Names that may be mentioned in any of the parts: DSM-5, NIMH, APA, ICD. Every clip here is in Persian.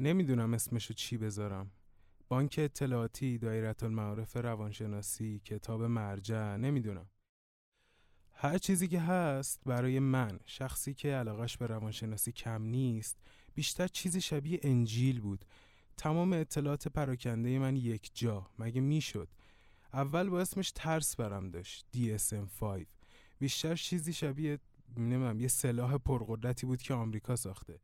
نمیدونم اسمشو چی بذارم. بانک اطلاعاتی، دایره المعارف روانشناسی، کتاب مرجع، نمیدونم. هر چیزی که هست برای من، شخصی که علاقش به روانشناسی کم نیست، بیشتر چیزی شبیه انجیل بود. تمام اطلاعات پراکنده من یک جا، مگه میشد؟ اول با اسمش ترس برام داشت، DSM-5. بیشتر چیزی شبیه یه سلاح پرقدرتی بود که آمریکا ساخته.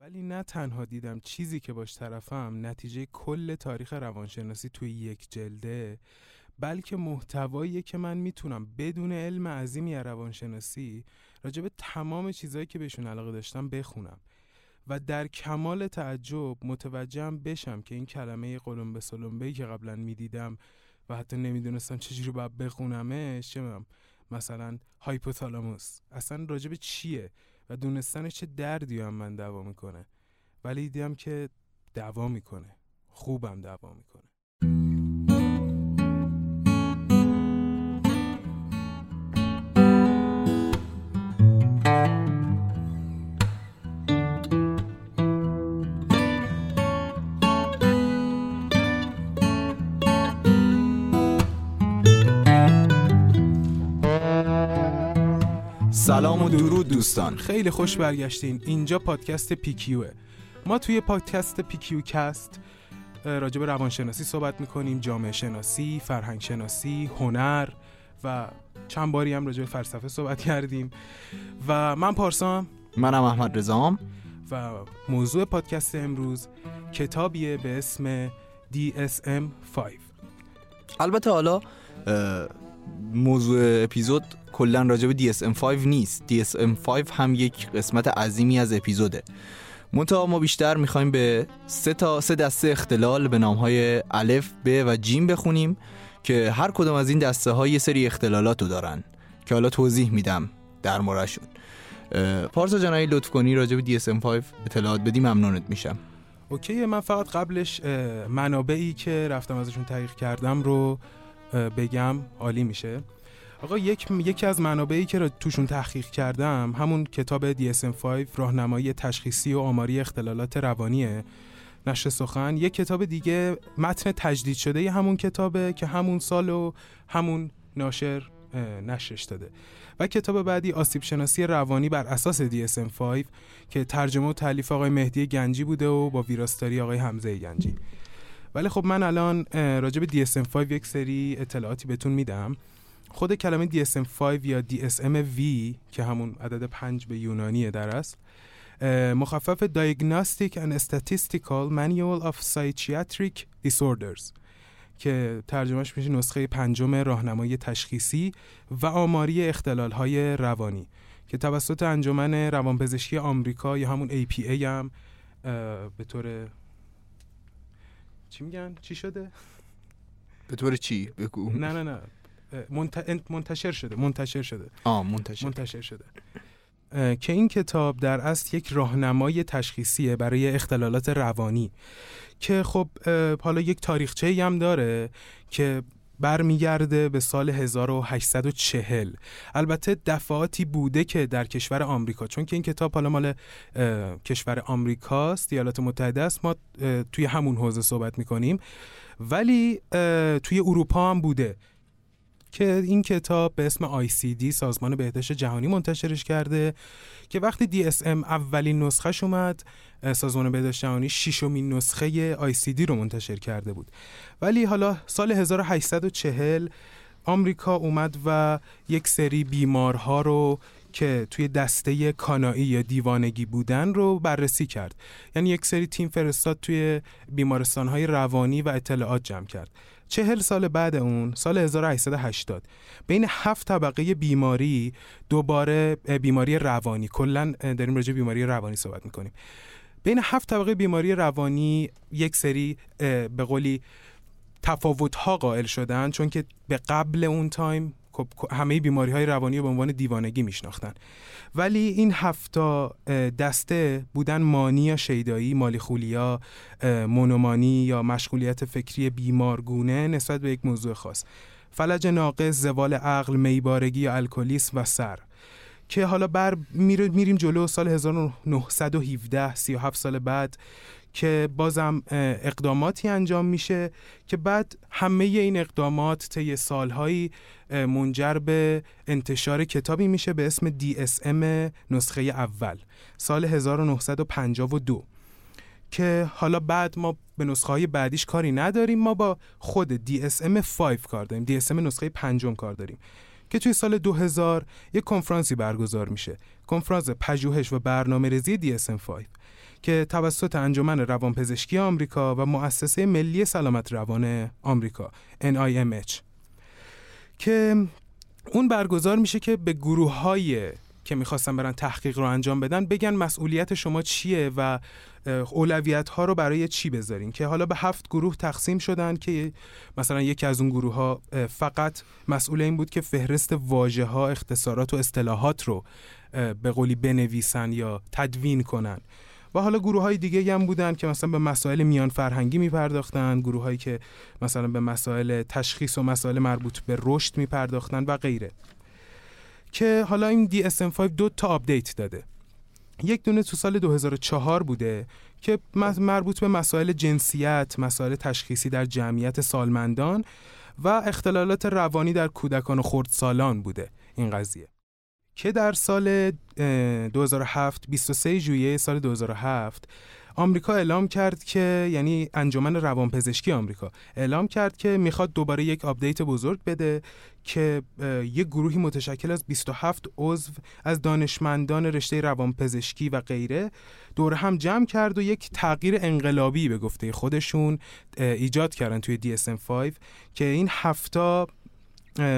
ولی نه تنها دیدم چیزی که باش طرفم نتیجه کل تاریخ روانشناسی توی یک جلده، بلکه محتوایی که من میتونم بدون علم عظیمی از روانشناسی راجع به تمام چیزایی که بهشون علاقه داشتم بخونم و در کمال تعجب متوجهم بشم که این کلمه قلمبه سلمبه‌ای که قبلا میدیدم و حتی نمیدونستم چجوری باید بخونمش، مثلا هایپوتالاموس، اصلا راجع به چیه و دونستنش چه دردی هم من دوا میکنه. ولی دیدم که دوا میکنه، خوبم دوا میکنه. سلام و درود دوستان، خیلی خوش برگشتین. اینجا پادکست PQه. ما توی پادکست PQ Cast راجع به روانشناسی صحبت میکنیم، جامعه شناسی، فرهنگ شناسی، هنر و چند باری هم راجع به فلسفه صحبت کردیم. و من پارسام، منم احمد رضام و موضوع پادکست امروز کتابیه به اسم DSM-5. البته حالا موضوع اپیزود کلن راجع به DSM-5 نیست. DSM-5 هم یک قسمت عظیمی از اپیزوده، منتها ما بیشتر میخوایم به سه دسته اختلال به نامهای الف، ب و جیم بخونیم که هر کدوم از این دسته ها یه سری اختلالاتو دارن که حالا توضیح میدم در موردشون. پارسا جان اگه لطف کنی راجع به DSM-5 اطلاعات بدی ممنونت میشم. اوکی، من فقط قبلش منابعی که رفتم ازشون تحقیق کردم رو بگم، عالی میشه. آقا یکی از منابعی که توشون تحقیق کردم همون کتاب DSM-5 راهنمایی تشخیصی و آماری اختلالات روانیه، نشر سخن. یک کتاب دیگه متن تجدید شده همون کتابه که همون سال و همون ناشر نشرش داده. و کتاب بعدی آسیب شناسی روانی بر اساس DSM-5 که ترجمه و تالیف آقای مهدی گنجی بوده و با ویراستاری آقای حمزه گنجی. ولی خب من الان راجع به DSM-5 یک سری اطلاعاتی بهتون میدم. خود کلمه DSM-5 یا DSM-V که همون عدد 5 به یونانیه در اصل، مخفف Diagnostic and Statistical Manual of Psychiatric Disorders که ترجمهش میشه نسخه 5 راهنمای تشخیصی و آماری اختلال‌های روانی که توسط انجمن روانپزشکی آمریکا یا همون APA هم به طور منتشر شده که این کتاب در اصل یک راهنمای تشخیصیه برای اختلالات روانی که خب حالا یک تاریخچه‌ای هم داره که برمیگرده به سال 1840. البته دفعاتی بوده که در کشور آمریکا، چون که این کتاب حالا مال کشور آمریکاست، ایالات متحده است، ما توی همون حوزه صحبت می‌کنیم، ولی توی اروپا هم بوده که این کتاب به اسم ICD سازمان بهداشت جهانی منتشرش کرده که وقتی DSM اولین نسخهش اومد سازمان بهداشت جهانی 6مین نسخه ICD رو منتشر کرده بود. ولی حالا سال 1840 آمریکا اومد و یک سری بیمارها رو که توی دسته کانایی یا دیوانگی بودن رو بررسی کرد، یعنی یک سری تیم فرستاد توی بیمارستان‌های روانی و اطلاعات جمع کرد. 40 سال بعد اون، سال 1880، بین 7 طبقه بیماری دوباره بیماری روانی، کلن داریم راجع بیماری روانی صحبت میکنیم، بین 7 طبقه بیماری روانی یک سری به قولی تفاوت‌ها قائل شدن، چون که به قبل اون تایم همه بیماری‌های روانی رو به عنوان دیوانگی میشناختن. ولی این 7 دسته بودن: مانی یا شیدایی، مالیخولیا، مونومانی یا مشغولیت فکری بیمارگونه نسبت به یک موضوع خاص، فلج ناقص، زوال عقل، میبارگی یا الکلیسم و سر، که حالا میریم جلو سال 1917، 37 سال بعد که بازم اقداماتی انجام میشه که بعد همه این اقدامات طی سالهایی منجر به انتشار کتابی میشه به اسم DSM نسخه اول سال 1952 که حالا بعد ما به نسخه‌های بعدیش کاری نداریم، ما با خود DSM-5 کار داریم، DSM نسخه 5 کار داریم که توی سال 2000 یک کنفرانسی برگزار میشه، کنفرانس پژوهش و برنامه‌ریزی DSM-5 که توسط انجمن روانپزشکی آمریکا و مؤسسه ملی سلامت روان آمریکا NIMH که اون برگزار میشه که به گروه‌های که میخواستن برن تحقیق رو انجام بدن بگن مسئولیت شما چیه و اولویت‌ها رو برای چی بذارین، که حالا به 7 گروه تقسیم شدن که مثلا یکی از اون گروه‌ها فقط مسئول این بود که فهرست واژه‌ها، اختصارات و اصطلاحات رو به قولی بنویسن یا تدوین کنن، و حالا گروه‌های دیگه هم بودن که مثلا به مسائل میان فرهنگی می‌پرداختن، گروه‌هایی که مثلا به مسائل تشخیص و مسائل مربوط به رشد می‌پرداختن و غیره. که حالا این DSM-5 دو تا آپدیت داده، یک دونه تو سال 2004 بوده که مربوط به مسائل جنسیت، مسائل تشخیصی در جمعیت سالمندان و اختلالات روانی در کودکان و خردسالان بوده این قضیه، که در سال 2007، 23 ژوئیه سال 2007 آمریکا اعلام کرد که، یعنی انجمن روانپزشکی آمریکا اعلام کرد که میخواد دوباره یک آپدیت بزرگ بده که یک گروهی متشکل از 27 عضو از دانشمندان رشته روانپزشکی و غیره دور هم جمع کرد و یک تغییر انقلابی به گفته خودشون ایجاد کردن توی DSM-5 که این 7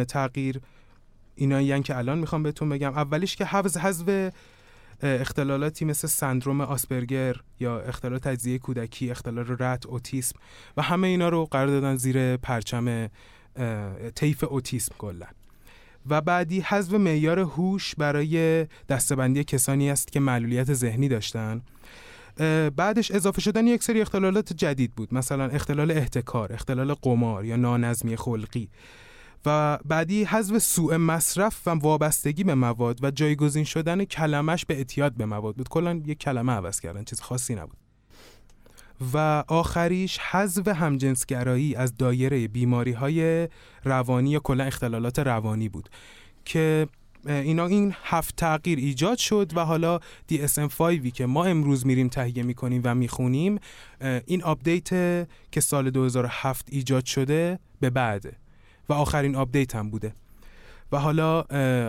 تغییر اینایی‌ان که الان میخوام بهتون بگم. اولیش که حذف اختلالاتی مثل سندروم آسپرگر یا اختلال تجزیه کودکی، اختلال رد، اوتیسم و همه اینا رو قرار دادن زیر پرچم طیف اوتیسم کلا. و بعدی حذف معیار هوش برای دسته‌بندی کسانی است که معلولیت ذهنی داشتن. بعدش اضافه شدن یک سری اختلالات جدید بود، مثلا اختلال احتکار، اختلال قمار یا نانظمی خلقی. و بعدی حذف سوء مصرف و وابستگی به مواد و جایگزین شدن کلمش به اعتیاد به مواد بود. کلا یک کلمه عوض کردن، چیز خاصی نبود. و آخریش حذف همجنسگرایی از دایره بیماری‌های روانی یا کلا اختلالات روانی بود که این 7 تغییر ایجاد شد و حالا DSM-5 که ما امروز میریم تهیه میکنیم و میخونیم این آپدیت که سال 2007 ایجاد شده به بعده و آخرین آپدیت هم بوده. و حالا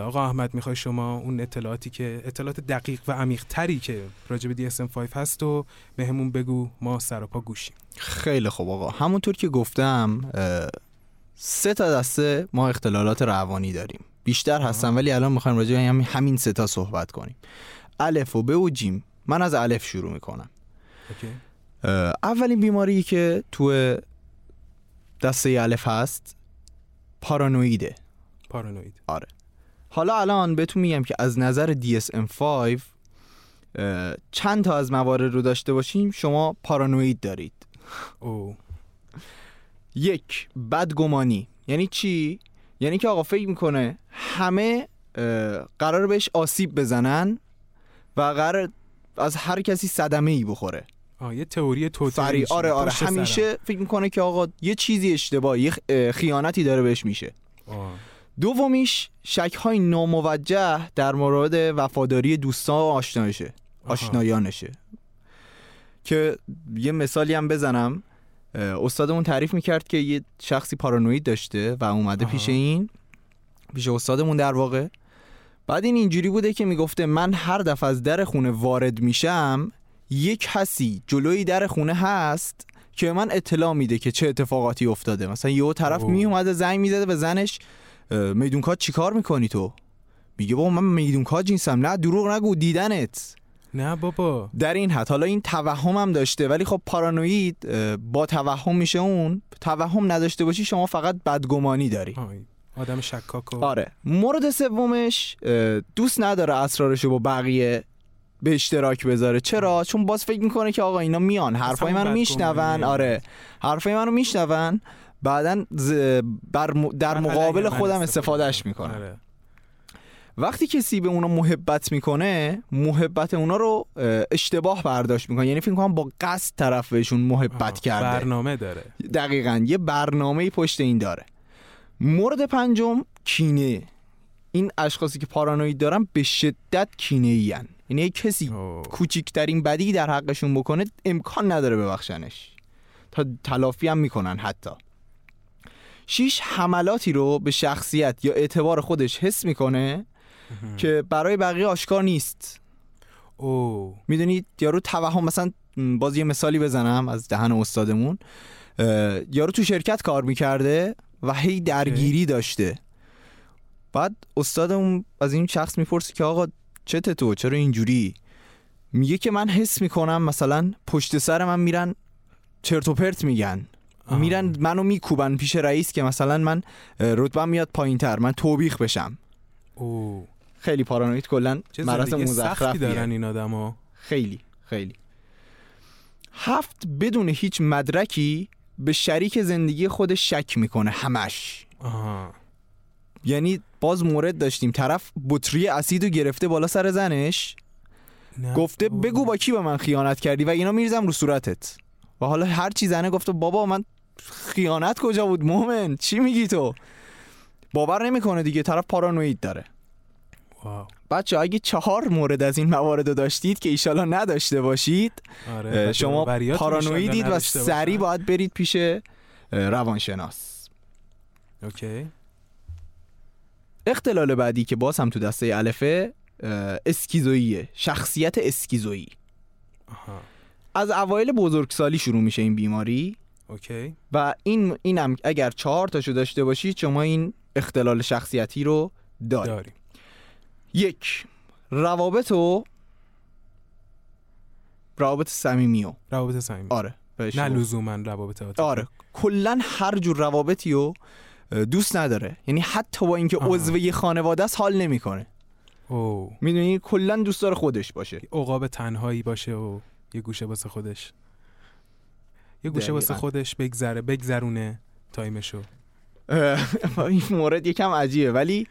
آقا احمد میخوای شما اون اطلاعاتی که اطلاعات دقیق و عمیق تری که راجع به DSM-5 هست و بهمون بگو، ما سر و پا گوشیم. خیلی خوب آقا، همونطور که گفتم 3 دسته ما اختلالات روانی داریم، بیشتر هستن ولی الان میخوایم راجع به همین 3 صحبت کنیم، الف و ب و جیم. من از الف شروع میکنم. اولین بیماری که تو دسته الف هست پارانویده. آره، حالا الان بهتون میگم که از نظر DSM-5 چند تا از موارد رو داشته باشیم شما پارانوید دارید. او 1 بدگمانی. یعنی چی؟ یعنی که آقا فکر میکنه همه قرار بهش آسیب بزنن و قرار از هر کسی صدمه‌ای بخوره. یه تئوری توتالی. آره همیشه فکر میکنه که آقا یه چیزی اشتباهی، یه خیانتی داره بهش میشه. دومیش شک‌های ناموجه در مورد وفاداری دوستان و آشنایانشه. که یه مثالی هم بزنم، استادمون تعریف میکرد که یه شخصی پارانوید داشته و اومده پیش استادمون در واقع. بعد این اینجوری بوده که میگفته من هر دفعه از در خونه وارد میشم یک کسی جلوی در خونه هست که من اطلاع میده که چه اتفاقاتی افتاده. مثلا یه طرف میومده زنگ میزده به زنش، میدونکات چی کار میکنی تو؟ میگه بابا من میدونکات جنسم. نه دروغ نگو، دیدنت. نه بابا، در این حد. حالا این توهم هم داشته، ولی خب پارانوید با توهم میشه. اون توهم نداشته باشی شما فقط بدگمانی داری، آدم شکاکو. آره. مورد سومش دوست نداره اسرارشو با بقیه به اشتراک بذاره. چرا؟ چون باز فکر میکنه که آقا اینا میان حرفای منو میشنون. آره، حرفای منو میشنون، بعدن در مقابل خودم استفادهش میکنه. وقتی کسی به اونا محبت میکنه، محبت اونا رو اشتباه برداشت میکنه، یعنی فکر میکنم با قصد طرف بهشون محبت کرده، برنامه داره، دقیقاً یه برنامه‌ای پشت این داره. مورد پنجم کینه. این اشخاصی که پارانوید دارن به شدت کینه‌ای ان، یعنی کسی کوچکترین بدی در حقشون بکنه امکان نداره ببخشنش، تا تلافی هم میکنن حتی. 6 حملاتی رو به شخصیت یا اعتبار خودش حس میکنه که برای بقیه آشکار نیست. میدونید یارو توهم، مثلا باز یه مثالی بزنم از دهن استادمون، یارو تو شرکت کار میکرده و هی درگیری داشته، بعد استادمون از این شخص میپرسه که آقا چته تو، چرا اینجوری؟ میگه که من حس میکنم مثلا پشت سر من میرن چرت و پرت میگن، میرن منو میکوبن پیش رئیس که مثلا من رتبه‌م میاد پایین‌تر، من توبیخ بشم. خیلی پارانوید کلا مراسم مزخرفی دارن این آدما، خیلی خیلی. 7 بدون هیچ مدرکی به شریک زندگی خودش شک میکنه همش. یعنی باز مورد داشتیم، طرف بطری اسیدو گرفته بالا سر زنش، گفته بگو با کی به من خیانت کردی و اینا، میریزم رو صورتت. و حالا هر چی زنه گفته بابا من خیانت کجا بود مومن، چی میگی تو؟ باور نمیکنه دیگه، طرف پارانوید داره. بچه اگه 4 مورد از این موارد رو داشتید که ایشالا نداشته باشید، آره، شما پارانویدید و سریع باید برید پیش روانشناس. اوکی. اختلال بعدی که باز هم تو دسته الفه، اسکیزوئیه، شخصیت اسکیزوئی. از اوایل بزرگسالی شروع میشه این بیماری. اوکی. و اینم اگر 4 تاشو داشته باشید شما این اختلال شخصیتی رو داریم. 1 روابط صمیمی و آره، نه لزوما روابط عاطفی، آره کلا هر جور روابطی رو دوست نداره، یعنی حتی با اینکه عضو یه خانواده است حال نمیکنه. میدونی کلا دوست داره خودش باشه، عقاب تنهایی باشه و یه گوشه واسه خودش، یه گوشه واسه خودش بگذرونه تایمشو. این مورد یکم عجیبه، ولی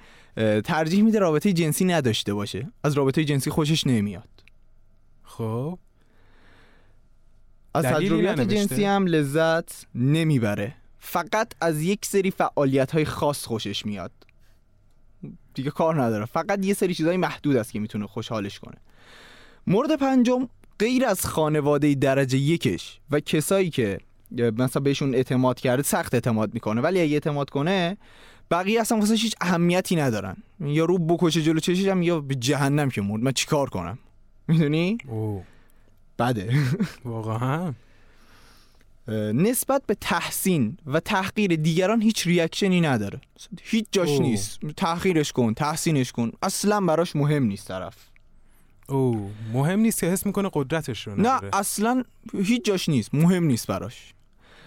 ترجیح میده رابطه جنسی نداشته باشه، از رابطه جنسی خوشش نمیاد. خب از تجربیات جنسی هم لذت نمیبره، فقط از یک سری فعالیت‌های خاص خوشش میاد، دیگه کار نداره، فقط یه سری چیزای محدود است که میتونه خوشحالش کنه. مورد پنجم، غیر از خانواده درجه یکش و کسایی که مثلا بهشون اعتماد کرده، سخت اعتماد میکنه، ولی اگه اعتماد کنه بقیه اصلا واسه هیچ اهمیتی ندارن، یا رو بکشه جلو چششم یا به جهنم که مرد من چیکار کنم، میدونی؟ بده واقعا. نسبت به تحسین و تحقیر دیگران هیچ ریاکشنی نداره، هیچ جاش نیست، تحقیرش کن تحسینش کن اصلا براش مهم نیست طرف. مهم نیست که حس میکنه قدرتش رو نداره، نه اصلا هیچ جاش نیست، مهم نیست براش.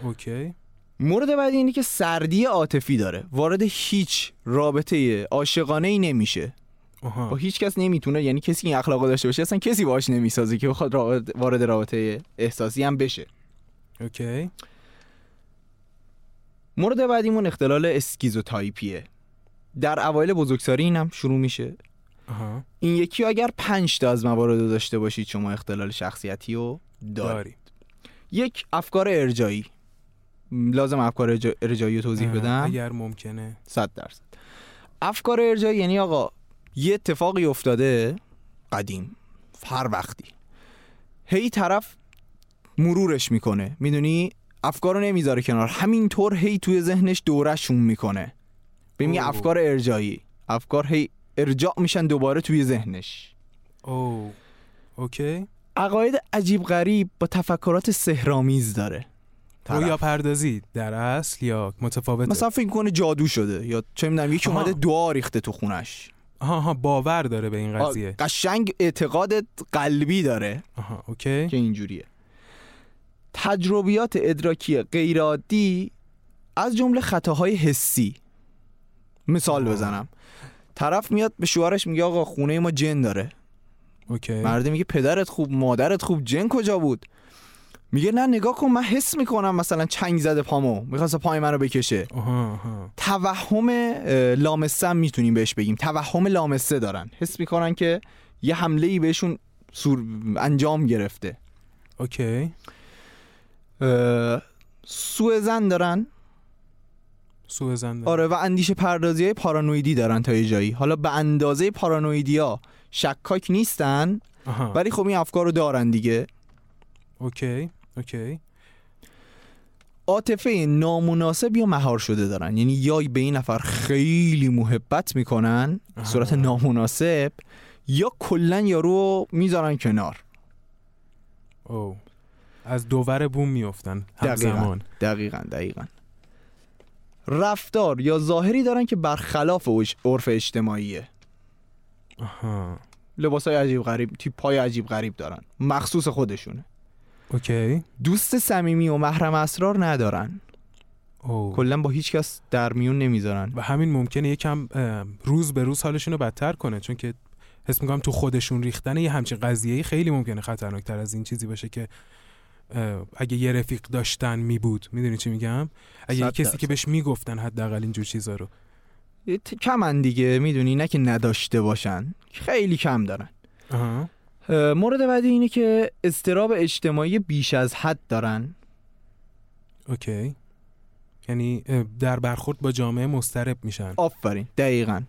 اوکی. مورد بعدی اینه که سردی عاطفی داره، وارد هیچ رابطه عاشقانه‌ای نمیشه، با هیچ کس نمیتونه، یعنی کسی این اخلاقو داشته باشه اصلا کسی باهاش نمیسازه که بخواد وارد رابطه احساسی هم بشه. اوکی. مورد بعدیمون اختلال اسکیزوتایپیه، در اوایل بزرگسالی این هم شروع میشه. این یکی اگر 5 تا از موارد داشته باشید شما اختلال شخصیتی رو دارید. 1 افکار ارجایی. لازم افکار ارجایی رو توضیح بدم اگر ممکنه. 100%. افکار ارجایی یعنی آقا یه اتفاقی افتاده قدیم، هر وقتی هی طرف مرورش میکنه، میدونی افکارو نمیذاره کنار، همینطور هی توی ذهنش دورشون میکنه، ببین افکار ارجایی، افکار هی ارجاع میشن دوباره توی ذهنش. اوکی. عقاید عجیب غریب با تفکرات سحرآمیز داره، یا پردازی در اصل یا متفاوته، مثلا فکر کنه جادو شده یا چه میدونم یکی اومده دعا ریخته تو خونش، باور داره به این قضیه، قشنگ اعتقاد قلبی داره. اوکی. که اینجوریه. تجربیات ادراکی غیر عادی، از جمله خطاهای حسی. مثال بزنم، طرف میاد به شوهرش میگه آقا خونه ما جن داره. اوکی. مرد میگه پدرت خوب مادرت خوب، جن کجا بود؟ میگه نه نگاه کن من حس میکنم مثلا چنگ زده پامو، میخواست پای منو بکشه. توهم لامسه میتونیم بهش بگیم، توهم لامسه دارن، حس میکنن که یه حمله ای بهشون انجام گرفته. اوکی. سوء ظن دارن. سوء ظن. آره، و اندیشه پردازی‌های پارانویدی دارن تا یه جایی. حالا به اندازه پارانویدیا شکاک نیستن، ولی خب این افکار رو دارن دیگه. اوکی، اوکی. عاطفه نامناسب یا مهار شده دارن، یعنی یا به این نفر خیلی محبت میکنن به صورت نامناسب، یا کلن یارو میذارن کنار. او از دوور بوم میافتن همزمان. دقیقاً. رفتار یا ظاهری دارن که برخلاف عرف اجتماعیه. لباسای عجیب غریب، تیپای عجیب غریب دارن، مخصوص خودشونه. اوکی. دوست صمیمی و محرم اسرار ندارن. کلا با هیچ کس در میون نمیذارن و همین ممکنه یکم روز به روز حالشون رو بدتر کنه، چون که حس میکنم تو خودشون ریختن یه همچین قضیه‌ای خیلی ممکنه خطرناکتر از این چیزی باشه که اگه یه رفیق داشتن میبود. میدونی چی میگم؟ اگه یه کسی که بهش میگفتن حداقل اینجور چیزا رو کمن دیگه، میدونی، نه که نداشته باشن، خیلی کم دارن. مورد بعدی اینه که اضطراب اجتماعی بیش از حد دارن. اوکی. یعنی در برخورد با جامعه مضطرب میشن. آفرین، دقیقاً.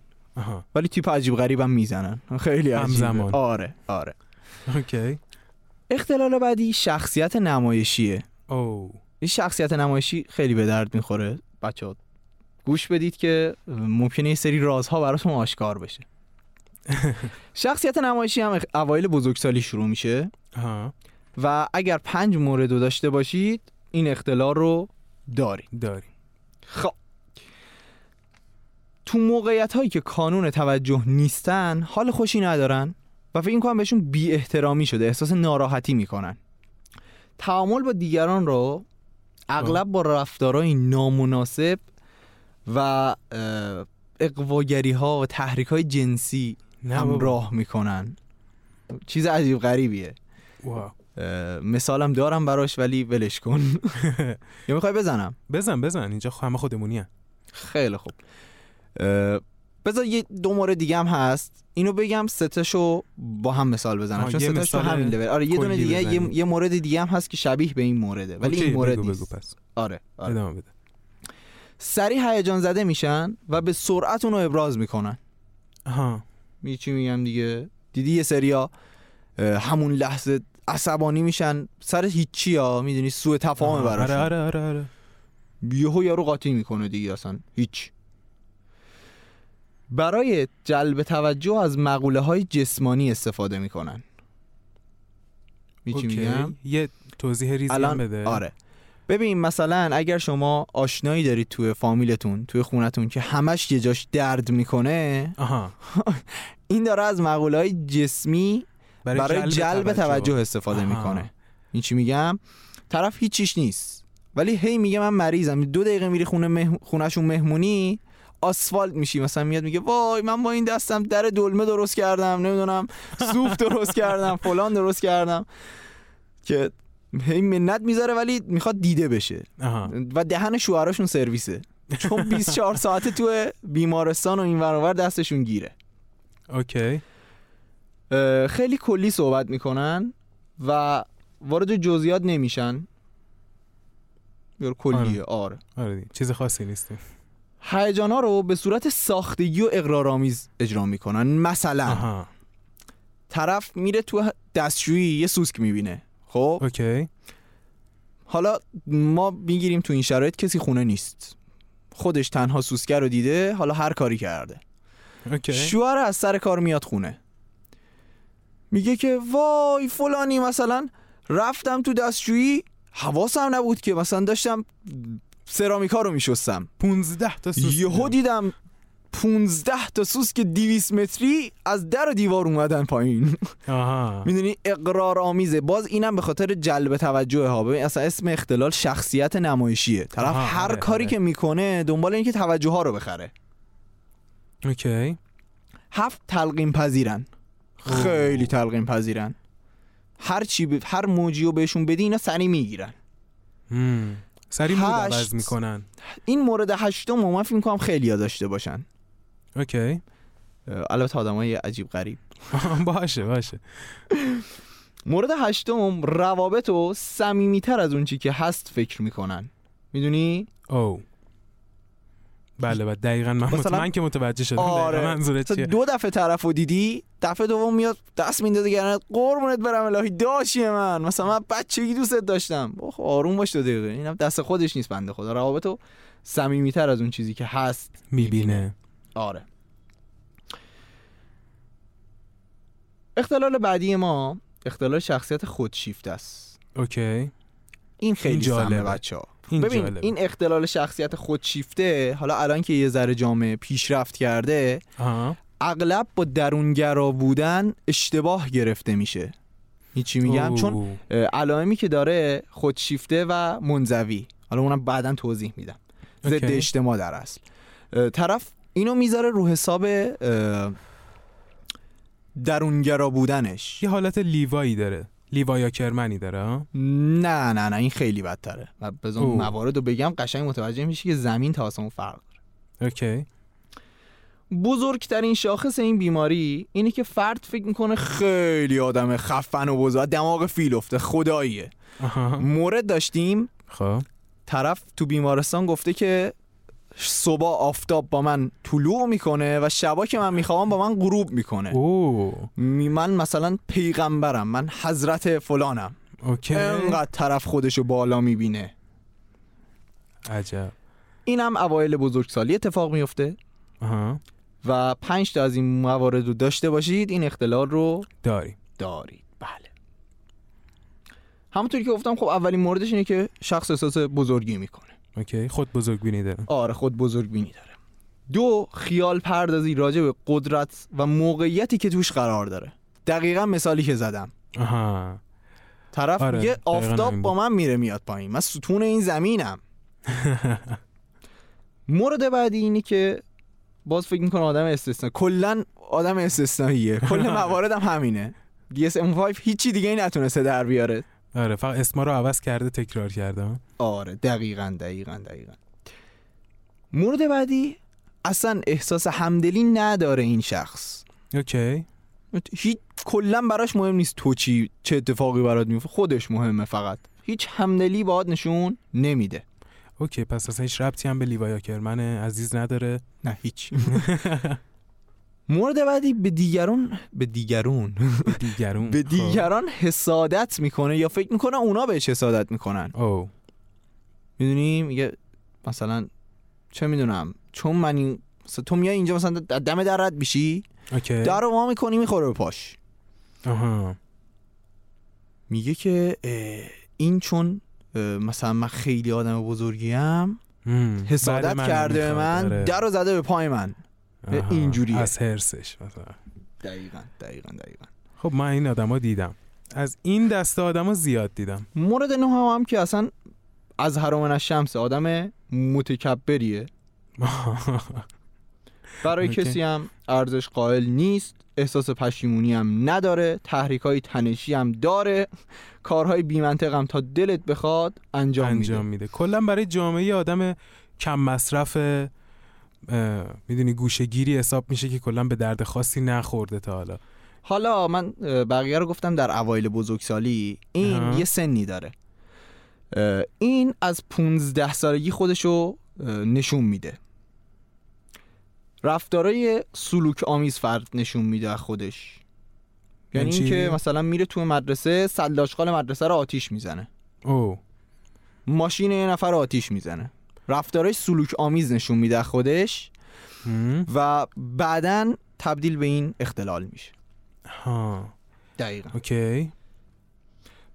ولی تیپ عجیب غریب هم میزنن، خیلی عجیبه. آره. اوکی. اختلال بعدی شخصیت نمایشیه. این شخصیت نمایشی خیلی به درد میخوره بچه‌ها، گوش بدید که ممکنه یه سری رازها براتون آشکار بشه. شخصیت نمایشی هم اوایل بزرگسالی شروع میشه و اگر 5 مورد رو داشته باشید این اختلال رو داری. خب تو موقعیت هایی که کانون توجه نیستن حال خوشی ندارن و فکر می‌کنم بهشون بی احترامی شده، احساس ناراحتی میکنن. تعامل با دیگران رو اغلب با رفتارهای نامناسب و اغواگری ها و تحریک های جنسی همراه میکنن. چیز عجیب غریبیه. مثالم دارم براش ولی ولش کن. یا میخوای بزنم؟ بزن، اینجا همه خودمونی. خیلی خوب، بذار یه دو مورد دیگه هم هست اینو بگم، ستاشو با هم مثال بزنم چون ستاش تو همین لول. آره، یه دونه دیگه، یه مورد دیگه هم هست که شبیه به این مورده ولی این مورد نیست. آره. ادامه بده. سریع هیجان زده میشن و به سرعت اونو ابراز میکنن. چی میگم دیگه؟ دیدی یه سریا همون لحظه عصبانی میشن سر هیچی ها، میدونی، سوء تفاهم براشون. آره. یهو یارو قاطی میکنه دیگه، اصلا هیچ. برای جلب توجه از مقوله های جسمانی استفاده میکنن. میگم یه توضیح ریزی بده. آره. ببین مثلا اگر شما آشنایی دارید توی فامیلتون، توی خونتون که همش یه جاش درد میکنه، این داره از مقوله های جسمی برای جلب توجه استفاده میکنه. این چی میگم؟ طرف هیچیش نیست ولی هی میگه من مریضم. 2 دقیقه میری خونهشون مهمونی، آسفالت میشی، مثلا میاد میگه وای من با این دستم در دلمه درست کردم، نمیدونم سوف درست کردم، فلان درست کردم، که هی منت میذاره ولی میخواد دیده بشه. و دهن شوهراشون سرویسه چون 24 ساعته تو بیمارستان و این ور اونور دستشون گیره. اوکی. خیلی کلی صحبت میکنن و وارد جزئیات نمیشن. یار کلیه. آره. چیز خاصی نیست. هیجان ها رو به صورت ساختگی و اقرارآمیز اجرا میکنن. مثلا طرف میره تو دستشویی یه سوسک میبینه. خب اوکی. حالا ما میگیریم تو این شرایط کسی خونه نیست، خودش تنها سوسک رو دیده، حالا هر کاری کرده. اوکی. شوهر از سر کار میاد خونه، میگه که وای فلانی مثلا رفتم تو دستشویی حواسم نبود که مثلا داشتم سرامیکا رو میشستم، 15 تا سوسک یهو دیدم 15 تا سوسک 200 متری از در و دیوار اومدن پایین. میدونی، اقرار آمیزه. باز اینم به خاطر جلب توجه ها. ببین اصلا اسم اختلال شخصیت نمایشیه. طرف هر کاری که میکنه دنبال اینه که توجه ها رو بخره. اوکی. 7 تلقین پذیرن. خیلی تلقین پذیرن. هر چی هر موجیو بهشون بدی اینا سری میگیرن، سری مود عوض میکنن. این مورد هشتم من فکر می‌کنم خیلی‌ها داشته باشن. اوکی. البته آدمای عجیب غریب. باشه. مورد هشتم روابطو صمیمیت‌تر از اون چی که هست فکر میکنن. میدونی؟ او بله دقیقاً من مطمئن که متوجه شدم. آره. منظورت چیه؟ دو دفعه طرفو دیدی، دفعه دوم میاد دست میندازه گردنت، قربونت برم الهی داشی من، مثلا من بچگی دوستت داشتم. اوه آروم باش دو دقیقه، اینم دست خودش نیست بنده خدا. روابطو صمیمیت‌تر از اون چیزی که هست میبینه. آره. اختلال بعدی ما اختلال شخصیت خودشیفته است. اوکی. این خیلی جالبه بچه‌ها. ببین جالب. این اختلال شخصیت خودشیفته حالا الان که یه ذره جامعه پیشرفت کرده اغلب با درونگرا بودن اشتباه گرفته میشه. هیچی میگم چون علائمی که داره خودشیفته و منزوی، حالا اونم بعداً توضیح میدم، ضد اجتماع در اصل. طرف اینو میذاره رو حساب درونگرا بودنش. یه حالت لیوایی داره، لیوایا کرمنی داره ها؟ نه این خیلی بدتره. من بذار موارد رو بگم قشنگ متوجه میشی که زمین تا آسمون فرق داره. اوکی. بزرگترین شاخص این بیماری اینه که فرد فکر میکنه خیلی آدم خفن و بزرگ، دماغ فیلفته، خداییه. مورد داشتیم طرف تو بیمارستان گفته که صبح آفتاب با من طلوع میکنه و شبا که من میخوام با من غروب میکنه. من مثلا پیغمبرم، من حضرت فلانم. اوکی. اینقدر طرف خودشو بالا میبینه. عجب. این هم اوایل بزرگسالی اتفاق میفته. و 5 تا از این موارد رو داشته باشید این اختلال رو دارید. بله. همونطوری که گفتم خب اولین موردش اینه که شخص احساس بزرگی میکنه. اوکی. خود بزرگ بینی داره. آره خود بزرگ بینی داره. 2 خیال پردازی راجع به قدرت و موقعیتی که توش قرار داره. دقیقاً مثالی که زدم. طرف میگه آفتاب با من میره میاد پایین، من ستون این زمینم. مورد بعدی اینی که باز فکر میکنه آدم استثنایی، کلا آدم استثناییه. کل مواردم همینه. DSM-5 هیچی دیگه نتونسته در بیاره. آره فقط اسما رو عوض کرده، تکرار کرده. آره دقیقاً. مورد بعدی اصلا احساس همدلی نداره این شخص. اوکی. هیچ کلا براش مهم نیست تو چه اتفاقی برات میفته، خودش مهمه فقط. هیچ همدلی باهات نشون نمیده. اوکی. پس اصلا هیچ ربطی هم به لیوایا کرمن عزیز نداره. نه هیچ. مورد بعدی به دیگران حسادت میکنه یا فکر میکنه اونا بهش حسادت میکنن. میدونی میگه مثلا چه میدونم چون من این تو میای اینجا مثلا دم در رد میشی، در رو وا میکنی میخوره به پاش. میگه که این چون مثلا من خیلی آدم بزرگیم حسادت کرده به من، در رو زده به پای من. اینجوریه از هرسش مثلا. دقیقاً. خب من این آدمو دیدم، از این دسته آدمو زیاد دیدم. مورد نهم هم که اصلا از هرمن الشمس آدم متکبریه. برای کسی هم ارزش قائل نیست، احساس پشیمونی هم نداره، تحریک‌های تنشی هم داره، کارهای بی‌منطق هم تا دلت بخواد انجام میده. کلا برای جامعه آدم کم مصرفه، میدونی گوشه‌گیری حساب میشه که کلا به درد خاصی نخورده تا حالا من بقیه رو گفتم در اوایل بزرگسالی. این یه سنی داره، این از 15 سالگی خودشو نشون میده. رفتارای سلوک آمیز فرد نشون میده خودش، یعنی این که مثلا میره تو مدرسه سلاشقال مدرسه رو آتیش میزنه، ماشین یه نفر رو آتیش میزنه. رفتارش سلوک آمیز نشون میده خودش و بعدن تبدیل به این اختلال میشه. دقیقاً. اوکی.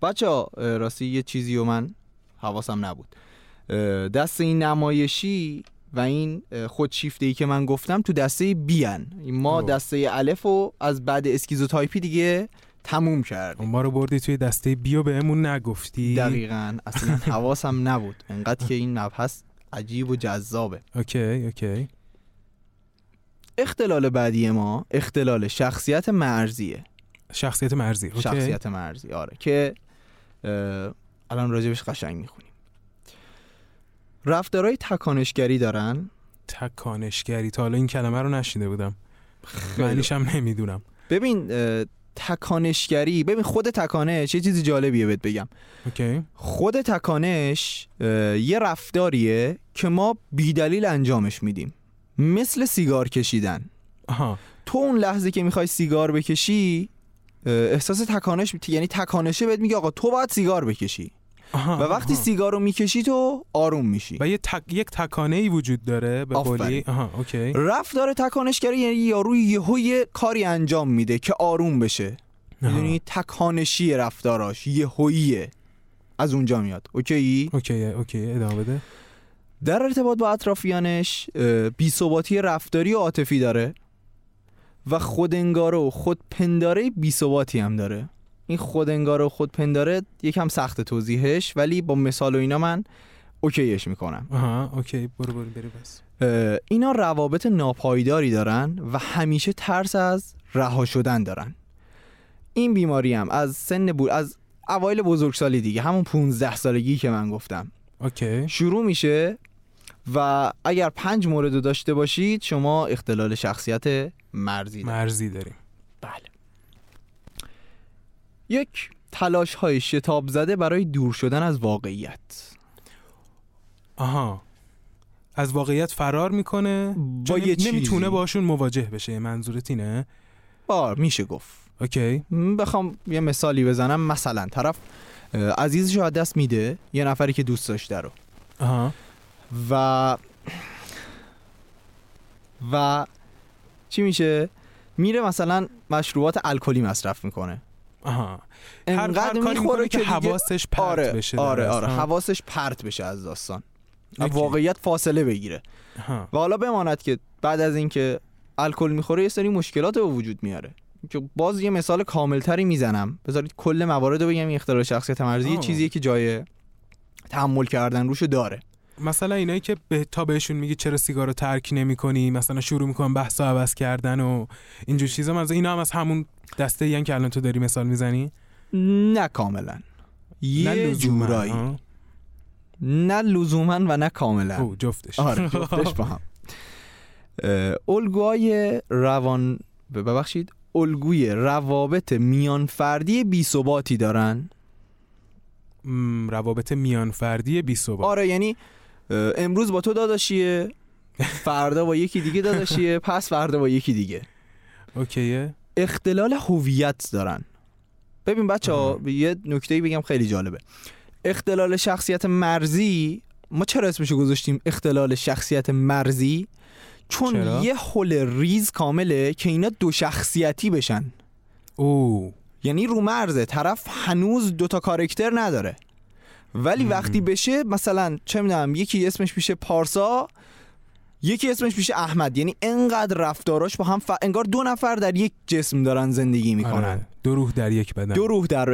بچه‌ها راستی یه چیزی و من حواسم نبود، دست این نمایشی و این خودشیفتگی که من گفتم تو دسته بیان. ما دسته الف رو از بعد اسکیزوتایپی دیگه تموم کردیم. ما رو بردی توی دسته بی و بهمون نگفتی. دقیقاً اصلا حواسم نبود، انقدر که این مبحث عجیب و جذابه. اوکی. اختلال بعدی ما اختلال شخصیت مرزیه. شخصیت مرزی. شخصیت مرزی، آره، که الان راجبش قشنگ میخونیم. رفتارهای تکانشگری دارن. تکانشگری، تا حالا این کلمه رو نشنیده بودم، معنیش هم نمیدونم. ببین تکانشگری، ببین خود تکانش یه چیزی جالبیه بهت بگم. اوکی. خود تکانش یه رفتاریه که ما بی دلیل انجامش میدیم، مثل سیگار کشیدن. آها. تو اون لحظه که میخوای سیگار بکشی احساس تکانش، یعنی تکانشه بهت میگه آقا تو باید سیگار بکشی. آها. و وقتی سیگار رو میکشی تو آروم میشی و یک تکانه‌ای وجود داره به قولی. آها، اوکی. رفتار تکانشگری یعنی یارو یهوی کاری انجام میده که آروم بشه، یعنی تکانشی رفتاراش یهوییه، از اونجا میاد. اوکی، اوکی، اوکی، ادامه بده. در ارتباط با اطرافیانش بی‌ثباتی رفتاری و عاطفی داره و خودانگاره و خودپنداره بی‌ثباتی هم داره. این خودانگاره و خودپنداره یکم سخت توضیحش، ولی با مثال و اینا من اوکیش میکنم. آها، اوکی، برو بس. اینا روابط ناپایداری دارن و همیشه ترس از رها شدن دارن. این بیماری هم از سن از اوایل بزرگسالی دیگه، همون 15 سالگی که من گفتم، اوکی، شروع میشه و اگر 5 مورد داشته باشید شما اختلال شخصیت مرزی داریم. بله. یک، تلاش های شتاب زده برای دور شدن از واقعیت. آها، از واقعیت فرار میکنه با یه چیزی نمیتونه باشون مواجه بشه. منظورت اینه؟ میشه گفت. اوکی. بخوام یه مثالی بزنم، مثلا طرف عزیزشو از دست میده، یه نفری که دوست داشته رو. آها. و چی میشه؟ میره مثلا مشروبات الکلی مصرف میکنه. آها. هر کاری میکنه که حواسش پرت بشه. آره، حواسش پرت بشه از داستان، از واقعیت فاصله بگیره. آها. و حالا بماند که بعد از این که الکل میخوره یه سری مشکلات به وجود میاره که باز یه مثال کاملتری میزنم. بذارید کل موارد رو بگم. این اختلال شخصیت مرزی چیزیه که جای تحمل کردن روشو داره. مثلا اینایی که تا بهشون میگی چرا سیگارو ترک نمی‌کنی، مثلا شروع می‌کنن بحثا عوض کردن و اینجور چیزا، مثلا اینا هم از همون دسته این که الان تو داری مثال میزنی؟ نه کاملا، یه جورایی، نه لزوما و نه کاملا، جفتش. آره، جفتش با هم. الگوی روابط میان فردی بی‌ثباتی دارن. روابط میان فردی بی‌ثبات. آره، یعنی امروز با تو داداشیه، فردا با یکی دیگه داداشیه، پس فردا با یکی دیگه. اوکیه. اختلال هویت دارن. ببین بچه‌ها، یه نکته‌ای بگم خیلی جالبه. اختلال شخصیت مرزی، ما چرا اسمشو گذاشتیم اختلال شخصیت مرزی؟ چون یه حل ریز کامله که اینا دو شخصیتی بشن. اوه. یعنی رو مرزه، طرف هنوز دوتا کاراکتر نداره، ولی وقتی بشه مثلا چه میدونم یکی اسمش میشه پارسا، یکی اسمش میشه احمد، یعنی انقدر رفتاراش با هم انگار دو نفر در یک جسم دارن زندگی میکنن. آره. دو روح در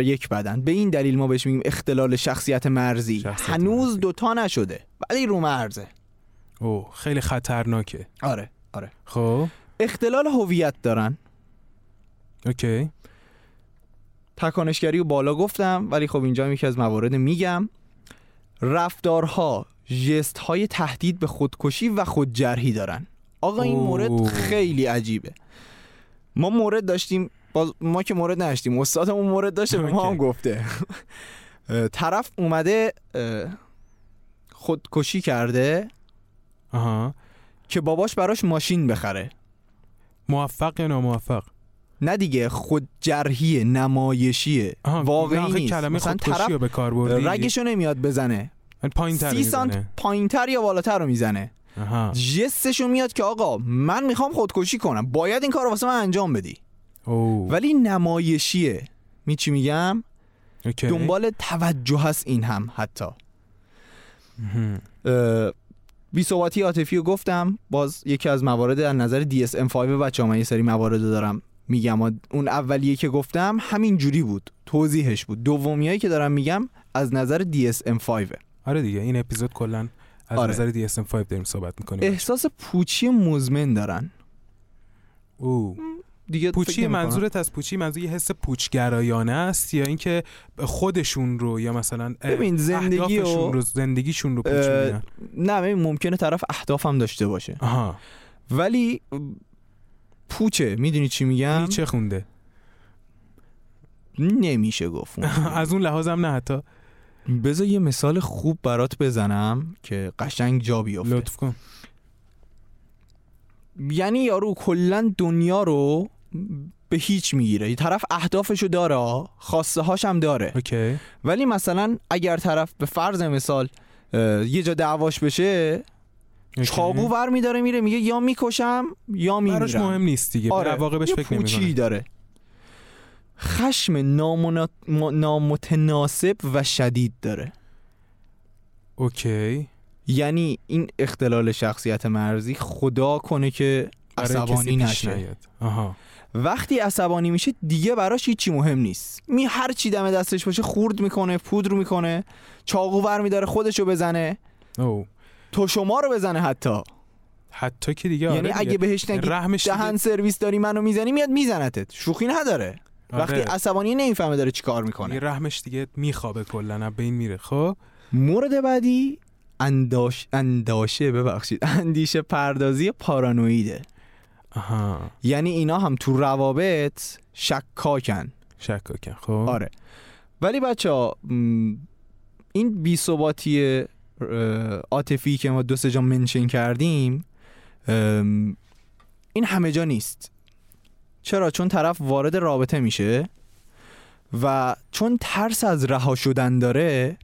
یک بدن. به این دلیل ما بهش میگیم اختلال شخصیت مرزی. هنوز دوتا نشده ولی رو مرزه. اوه، خیلی خطرناکه. آره. خب اختلال هویت دارن. اوکی. تکانشگری رو بالا گفتم، ولی خب اینجا هم یکی از موارد میگم. رفتارها، ژست‌های تهدید به خودکشی و خودجرحی دارن. آقا این مورد خیلی عجیبه. ما مورد داشتیم، ما که مورد نداشتیم، استادمون مورد داشته، ما هم گفته. طرف اومده خودکشی کرده. آها. که باباش براش ماشین بخره. موفق یا ناموفق؟ نه دیگه، خودجرحیه، نمایشیه، واقعی نیست. مثلا طرف رگشو نمیاد بزنه، 30 سانت پایین‌تر یا بالاتر رو میزنه. جستشو میاد که آقا من میخوام خودکشی کنم، باید این کار رو واسه من انجام بدی. ولی نمایشیه. چی میگم؟ دنبال توجه هست. این هم حتی بی‌ثباتی عاطفی رو گفتم، باز یکی از موارد از نظر DSM-5. بچه‌ها من یه سری موارد دارم میگم، اون اولیه که گفتم همین جوری بود، توضیحش بود. دومیایی که دارم میگم از نظر DSM-5. آره دیگه، این اپیزود کلا از نظر DSM-5 داریم صحبت میکنیم. احساس پوچی مزمن دارن. دیگه پوچی منظورت از پوچی منظور یه حس پوچگرایانه است یا اینکه خودشون رو یا مثلا ببین زندگیشون رو پوچ میدن؟ نه ببین ممکنه طرف اهداف هم داشته باشه ولی پوچه. میدونی چی میگم؟ نیچه خونده نمیشه گفت از اون لحاظم نه. حتی بذار یه مثال خوب برات بزنم که قشنگ جا بیافته. لطف کن. یعنی یارو کلن دنیا رو به هیچ میگیره. یه طرف اهدافشو داره، خواسته هاش هم داره اوکی. ولی مثلا اگر طرف به فرض مثال یه جا دعواش بشه چاقو ور میداره میره میگه یا میکشم یا میمیرم، براش مهم نیست دیگه. آره واقعا بهش فکر نمیکنه. پوچی داره، خشم نامتناسب و شدید داره اوکی. یعنی این اختلال شخصیت مرزی خدا کنه که عصبانی نشه. وقتی عصبانی میشه دیگه براش هیچی مهم نیست، هر چی دم دستش باشه خورد میکنه، پودر میکنه، چاقو ور میداره خودشو بزنه تو شما رو بزنه حتی که دیگه یعنی دیگه. اگه بهش نگی دهن سرویس داری منو میزنی میاد میزنتت، شوخی نداره. وقتی عصبانی نمیفهمه داره چی کار میکنه، یه رحمش دیگه میخوابه کلا به این میره. خب مورد بعدی اندیشه پردازی پارانویده. یعنی اینا هم تو روابط شکاکن. خب آره ولی بچه‌ها این بی‌ثباتی عاطفی که ما 2-3 جا منشن کردیم این همه جا نیست. چرا؟ چون طرف وارد رابطه میشه و چون ترس از رها شدن داره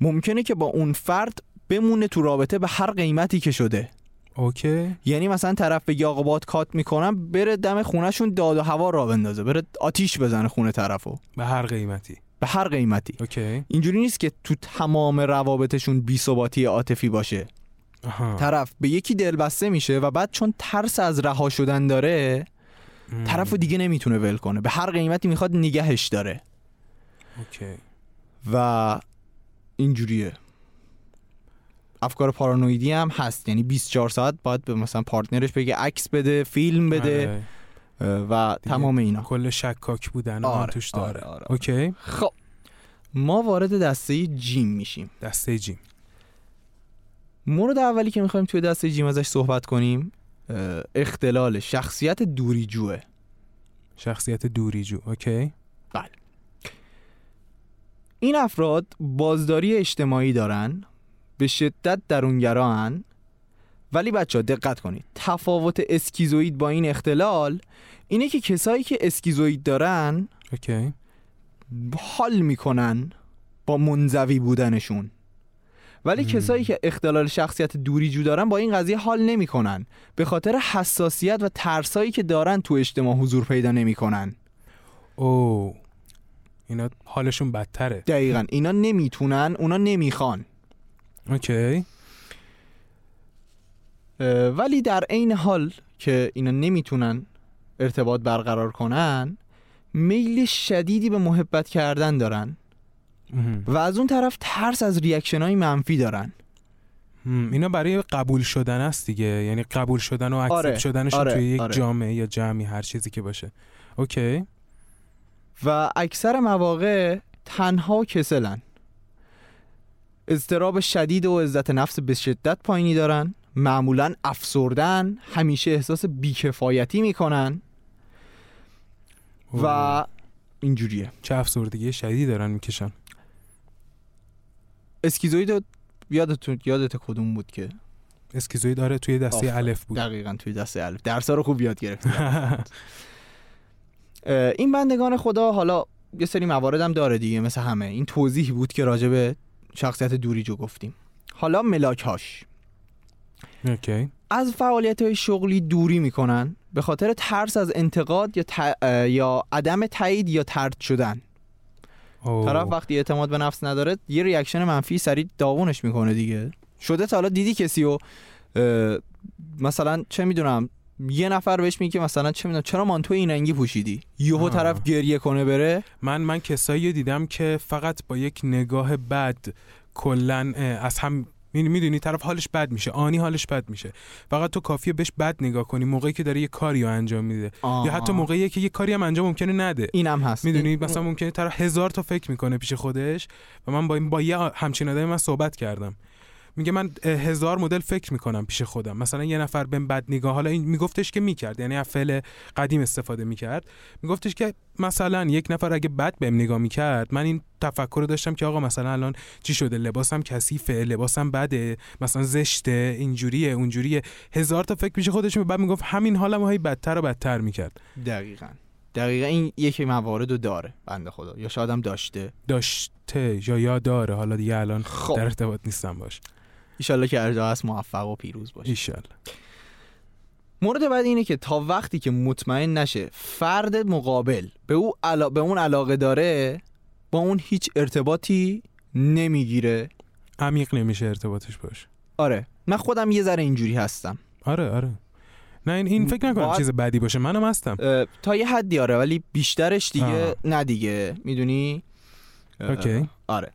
ممکنه که با اون فرد بمونه تو رابطه به هر قیمتی که شده اوکی. یعنی مثلا طرف بگه آقا باد کات میکنم بره دم خونهشون داد و هوا را بندازه، بره آتیش بزنه خونه طرفو به هر قیمتی اوکی. اینجوری نیست که تو تمام روابطشون بی‌ثباتی عاطفی باشه. طرف به یکی دلبسته میشه و بعد چون ترس از رها شدن داره طرفو دیگه نمیتونه ول کنه، به هر قیمتی میخواد نگهش داره اوکی. و اینجوریه. افکار پارانویدی هم هست، یعنی 24 ساعت باید به مثلا پارتنرش بگه عکس بده، فیلم بده و تمام اینا. کل شکاک بودن آره، توش داره آره. اوکی. خب ما وارد دسته جیم میشیم. دسته جیم مورد اولی که میخوایم توی دسته جیم ازش صحبت کنیم اختلال شخصیت دوریجوه. شخصیت دوریجو اوکی. بله این افراد بازداری اجتماعی دارن، به شدت درونگران. ولی بچه ها دقت کنید، تفاوت اسکیزوئید با این اختلال اینه که کسایی که اسکیزوئید دارن اوکی حال میکنن با منزوی بودنشون، ولی کسایی که اختلال شخصیت دوریجو دارن با این قضیه حال نمیکنن، به خاطر حساسیت و ترسایی که دارن تو اجتماع حضور پیدا نمیکنن. اوه اینا حالشون بدتره. دقیقاً اینا نمیتونن، اونا نمیخوان اوکی. ولی در عین حال که اینا نمیتونن ارتباط برقرار کنن میل شدیدی به محبت کردن دارن و از اون طرف ترس از ریاکشن‌های منفی دارن. اینا برای قبول شدن است دیگه، یعنی قبول شدن و اکسپت شدنشون توی یک جامعه یا جمعی هر چیزی که باشه اوکی. و اکثر مواقع تنها و کسلن، اضطراب شدید و عزت نفس به شدت پایینی دارن، معمولا افسردن، همیشه احساس بیکفایتی میکنن و اینجوریه. چه افسردگی شدیدی دارن میکشن. اسکیزوئید یادت کدوم بود که اسکیزوئید داره توی دسته الف بود؟ دقیقاً توی دسته الف. درس‌ها رو خوب یاد گرفتی. این بندگان خدا حالا یه سری مواردم داره دیگه مثل همه. این توضیح بود که راجع به شخصیت دوریجو گفتیم. حالا ملاک‌هاش اوکی. از فعالیت‌های شغلی دوری میکنن به خاطر ترس از انتقاد یا عدم تایید یا طرد شدن. طرف وقتی اعتماد به نفس نداره یه ریاکشن منفی سریع داغونش میکنه دیگه. شده تا حالا دیدی کسی رو مثلا چه میدونم یه نفر بهش میگه مثلا چه میدونم چرا مانتو این رنگی پوشیدی، یهو طرف گریه کنه بره؟ من کسایی دیدم که فقط با یک نگاه بد کلا از هم میدونی طرف حالش بد میشه، آنی حالش بد میشه. فقط تو کافیه بهش بد نگاه کنی موقعی که داره یه کاریو انجام میده، یا حتی موقعی که یه کاری هم انجام ممکنه نده. اینم هست، میدونی مثلا ممکنه طرف هزار تا فکر میکنه پیش خودش. و من با یه همچین آدمی من صحبت کردم، میگه من هزار مدل فکر میکنم پیش خودم. مثلا یه نفر بهم بد نگاه، حالا این میگفتش که میکرد، یعنی از فعل قدیم استفاده میکرد، میگفتش که مثلا یک نفر اگه بد بهم نگاه میکرد، من این تفکر رو داشتم که آقا مثلا الان چی شده، لباسم کثیفه، لباسم بده، مثلا زشته، اینجوریه، اونجوریه، هزار تا فکر پیش خودش. بعد میگفت همین حالمو هی بدتر و بدتر میکرد. دقیقاً این یکی مواردو داره بنده خدا، یا شاید هم داشته یا داره، حالا دیگه الان خب. در ارتباط نیستم باش. ایشالله که ارجاع هست موفق و پیروز باشه ایشالله. مورد بعد اینه که تا وقتی که مطمئن نشه فرد مقابل به اون علاقه داره، با اون هیچ ارتباطی نمیگیره، عمیق نمیشه ارتباطش باشه. آره من خودم یه ذره اینجوری هستم. آره نه این فکر نکنم چیز بدی باشه، منم هستم تا یه حدی. آره ولی بیشترش دیگه نه دیگه، میدونی؟ اوکی. آره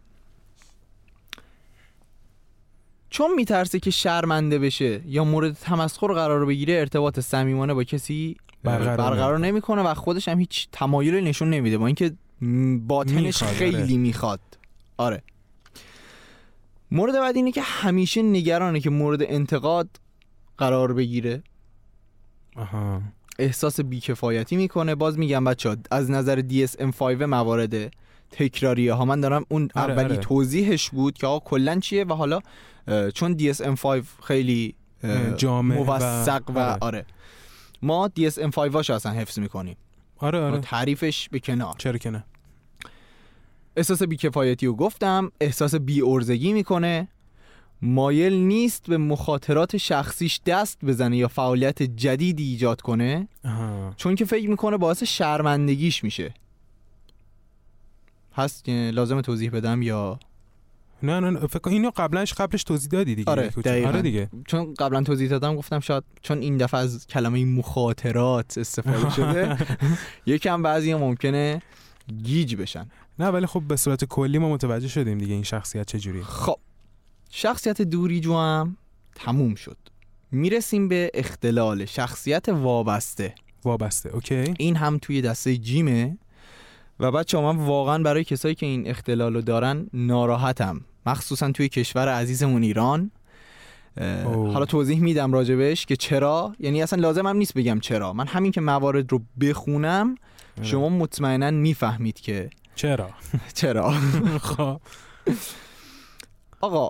چون میترسه که شرمنده بشه یا مورد تمسخر قرار بگیره، ارتباط صمیمانه با کسی برقرار نمیکنه و خودش هم هیچ تمایلی نشون نمیده، با اینکه باطنش خیلی میخواد. آره مورد بعد اینه که همیشه نگرانه که مورد انتقاد قرار بگیره. آها. احساس بیکفایتی میکنه. باز میگم بچه‌ها از نظر DSM-5 موارد تکراریه ها من دارم اون اولی توضیحش بود که آقا کلا چیه، و حالا چون DSM-5 خیلی جامع موثق و آره ما DSM-5 هاش اصلا حفظ میکنیم. آره تعریفش به کنار، چرا که نه. احساس بیکفایتی رو گفتم، احساس بی‌عرضگی میکنه، مایل نیست به مخاطرات شخصیش دست بزنه یا فعالیت جدیدی ایجاد کنه. چون که فکر میکنه باعث شرمندگیش میشه. هست لازم توضیح بدم یا نه فکر کنم اینو قبلش توضیح دادی دیگه. آره دیگه چون قبلا توضیح دادم گفتم شاید چون این دفعه از کلمه مخاطرات استفاده شده یکم بعضی ممکنه گیج بشن. نه ولی خب به صورت کلی ما متوجه شدیم دیگه این شخصیت چجوریه. خب شخصیت دوریجو هم تموم شد، میرسیم به اختلال شخصیت وابسته. اوکی این هم توی دسته جیمه و بچه‌ها من واقعا برای کسایی که این اختلالو دارن ناراحتم، مخصوصا توی کشور عزیزمون ایران. حالا توضیح میدم راجبش که چرا، یعنی اصلا لازم هم نیست بگم چرا، من همین که موارد رو بخونم شما مطمئنا میفهمید که چرا. خب آقا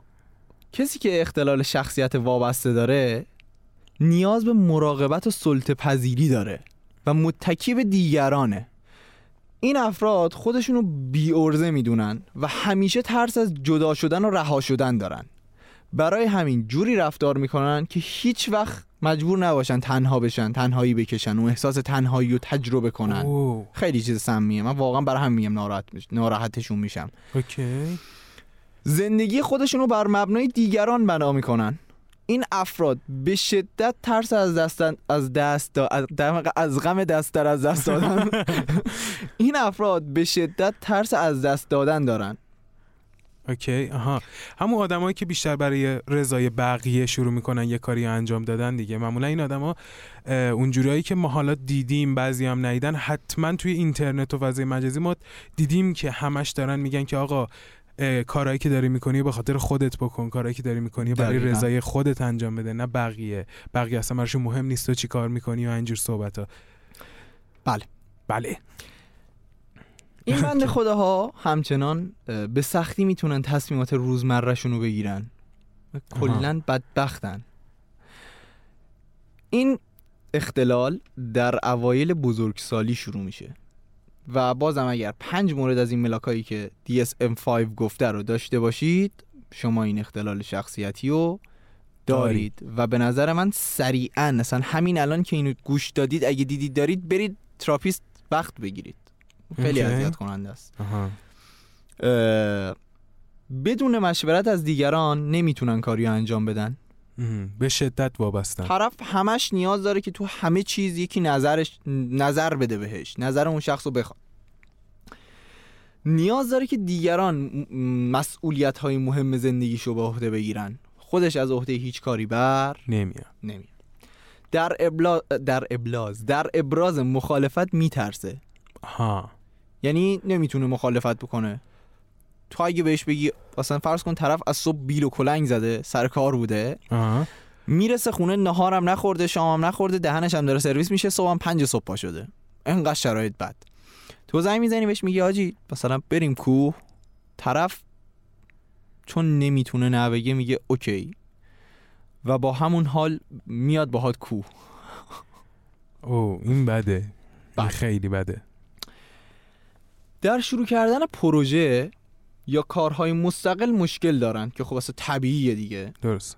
کسی که اختلال شخصیت وابسته داره نیاز به مراقبت و سلطه‌پذیری داره و متکی به دیگرانه. این افراد خودشونو بی‌عرضه میدونن و همیشه ترس از جدا شدن و رها شدن دارن، برای همین جوری رفتار میکنن که هیچ وقت مجبور نباشن تنها بشن، تنهایی بکشن و احساس تنهایی رو تجربه کنن. خیلی چیز سمیه، من واقعا برای هم میگم ناراحتشون میشم. اوکی. زندگی خودشونو بر مبنای دیگران بنا میکنن. این افراد به شدت ترس از دست دادن دارن. اوکی. آها همون آدمایی که بیشتر برای رضای بقیه شروع میکنن یه کاری انجام دادن دیگه. معمولا این آدما اونجوریایی که ما حالا دیدیم، بعضی هم ندیدن، حتما توی اینترنت و فضای مجازی ما دیدیم که همش دارن میگن که آقا کارهایی که داری میکنی به خاطر خودت بکن، کارهایی که داری میکنی برای رضای خودت انجام بده، نه بقیه اصلا براشون مهم نیست تو چی کار میکنی و اینجور صحبت ها. بله این بنده خداها همچنان به سختی میتونن تصمیمات روزمرهشون رو بگیرن، کلا بدبختن. این اختلال در اوایل بزرگسالی شروع میشه و بازم اگر 5 مورد از این ملاکایی که DSM-5 گفته رو داشته باشید شما این اختلال شخصیتی رو دارید. و به نظر من سریعاً مثلا همین الان که اینو گوش دادید اگه دیدید دارید برید تراپیست وقت بگیرید، خیلی اذیت کننده است. بدون مشورت از دیگران نمیتونن کاری رو انجام بدن، به شدت وابستن. طرف همش نیاز داره که تو همه چیز یکی نظر بده بهش، نظر اون شخص رو بخواد. نیاز داره که دیگران مسئولیت‌های مهم زندگیش رو به عهده بگیرن، خودش از عهده هیچ کاری بر نمیاد. در ابراز مخالفت میترسه. آها، یعنی نمیتونه مخالفت بکنه. تو اگه بهش بگی مثلا فرض کن طرف از صبح بیل و کلنگ زده سر کار بوده، میرسه خونه نهارم نخورده شامم نخورده دهنش هم داره سرویس میشه، صبحم 5 صبح پا شده، انقدر شرایط بد. تو زنگ میزنی بهش میگی آجی مثلا بریم کوه، طرف چون نمیتونه نه بگه میگه اوکی و با همون حال میاد باهات کوه. اوه این بده، این خیلی بده. در شروع کردن پروژه یا کارهای مستقل مشکل دارن که خب اصلا طبیعیه دیگه. درست.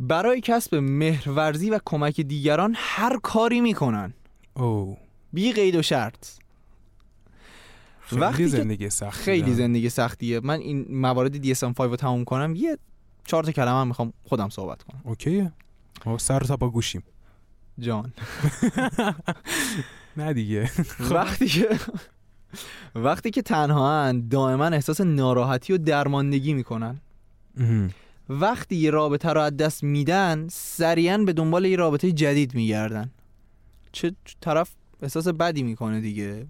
برای کسب مهرورزی و کمک دیگران هر کاری میکنن. اوه. بی قید و شرط. خیلی زندگی سخت. خیلی زندگی سختیه. من این موارد DSM-5 رو تموم کنم، یه 4 کلمه هم میخوام خودم صحبت کنم. اوکیه. سر تا پا گوشیم. جان. نه دیگه. وقتی که تنهاان دائما احساس ناراحتی و درماندگی میکنن. وقتی یه رابطه رو از دست میدن سریعا به دنبال یه رابطه جدید میگردن. چه طرف احساس بدی میکنه دیگه.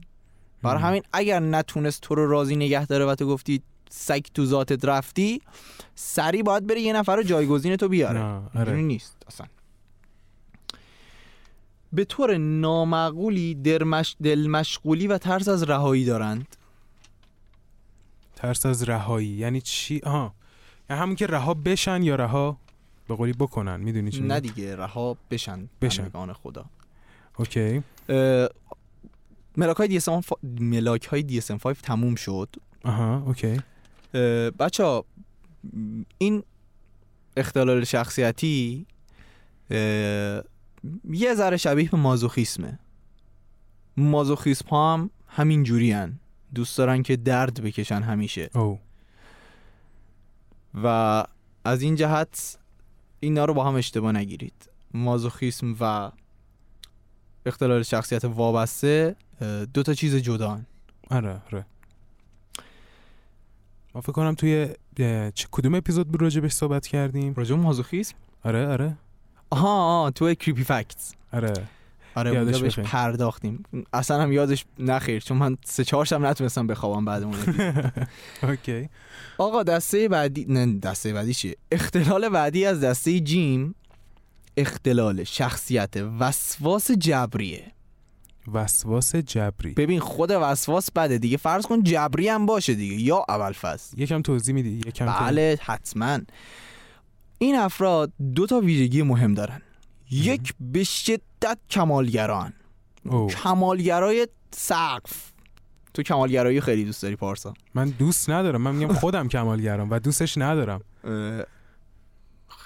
برای همین اگر نتونست تو رو راضی نگه داره و تو گفتی سگ تو ذاتت رفتی، سریع باید بری یه نفر رو جایگزین تو بیاره. اینجوری نیست اصلا. به طور نامعقولی دلمشغولی و ترس از رهایی دارند. ترس از رهایی یعنی چی؟ آها، یعنی همون که رها بشن یا رها به قولی بکنن، میدونی چی؟ نه دیگه، رها بشن. بندگان خدا. اوکی. ملاک‌های DSM-5 تموم شد. آها، اوکی. بچه‌ها این اختلال شخصیتی یه ذره شبیه به مازوخیسمه. مازوخیسم ها هم همین جوری هن. دوست دارن که درد بکشن همیشه. او. و از این جهت اینا رو با هم اشتباه نگیرید. مازوخیسم و اختلال شخصیت وابسته دوتا چیز جدا هن. آره. ما فکر کنم توی کدوم اپیزود راجع بهش صحبت کردیم؟ راجع به مازوخیسم؟ آره. آها، تو کریپی فکتس. آره یادش بهش پرداختیم. اصلا هم یادش نخیر، چون من 3-4 شب نتونستم بخوابم بعد اون. اوکی. آقا دسته بعدی چیه؟ اختلال بعدی از دسته جیم، اختلال شخصیت وسواس جبری. ببین خود وسواس بده دیگه، فرض کن جبری هم باشه دیگه یا اول فاز. یکم توضیح میدی؟ بله حتماً. این افراد 2 ویژگی مهم دارن. یک، به شدت کمالگران. کمالگرای سقف. تو کمالگرایی خیلی دوست داری پارسا. من دوست ندارم، من میگم خودم کمالگرام و دوستش ندارم.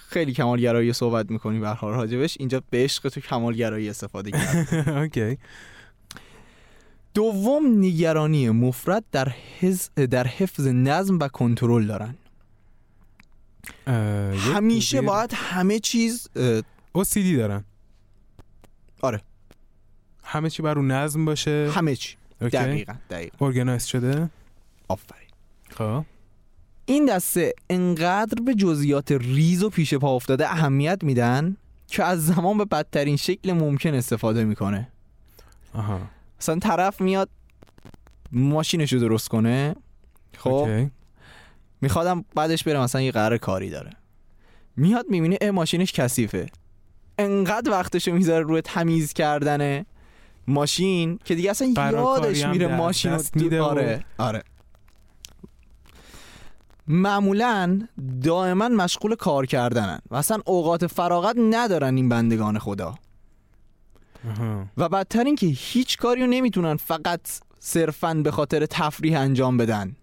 خیلی کمالگرایی صحبت میکنی به هر حال راجبش، اینجا به عشق تو کمالگرایی استفاده کردی. اوکی. دوم، نگرانی مفرط در حفظ نظم و کنترل دارن. همیشه باید همه چیز OCD دارن. آره، همه چی بر اون نظم باشه، همه چی دقیقاً ارگانایز شده. آفرین. خب این دسته انقدر به جزئیات ریز و پیش پا افتاده اهمیت میدن که از زمان به بدترین شکل ممکن استفاده میکنه. آها. مثلا طرف میاد ماشینشو درست کنه، خب اوکی. میخوادم بعدش بره مثلا یه قرار کاری داره، میاد میبینه ماشینش کثیفه، انقدر وقتشو میذاره روی تمیز کردن ماشین که دیگه اصلا یادش میره ماشین رو. آره. معمولا دائما مشغول کار کردنن و اصلا اوقات فراغت ندارن این بندگان خدا. و بدتر این که هیچ کاریو نمیتونن فقط صرفاً به خاطر تفریح انجام بدن.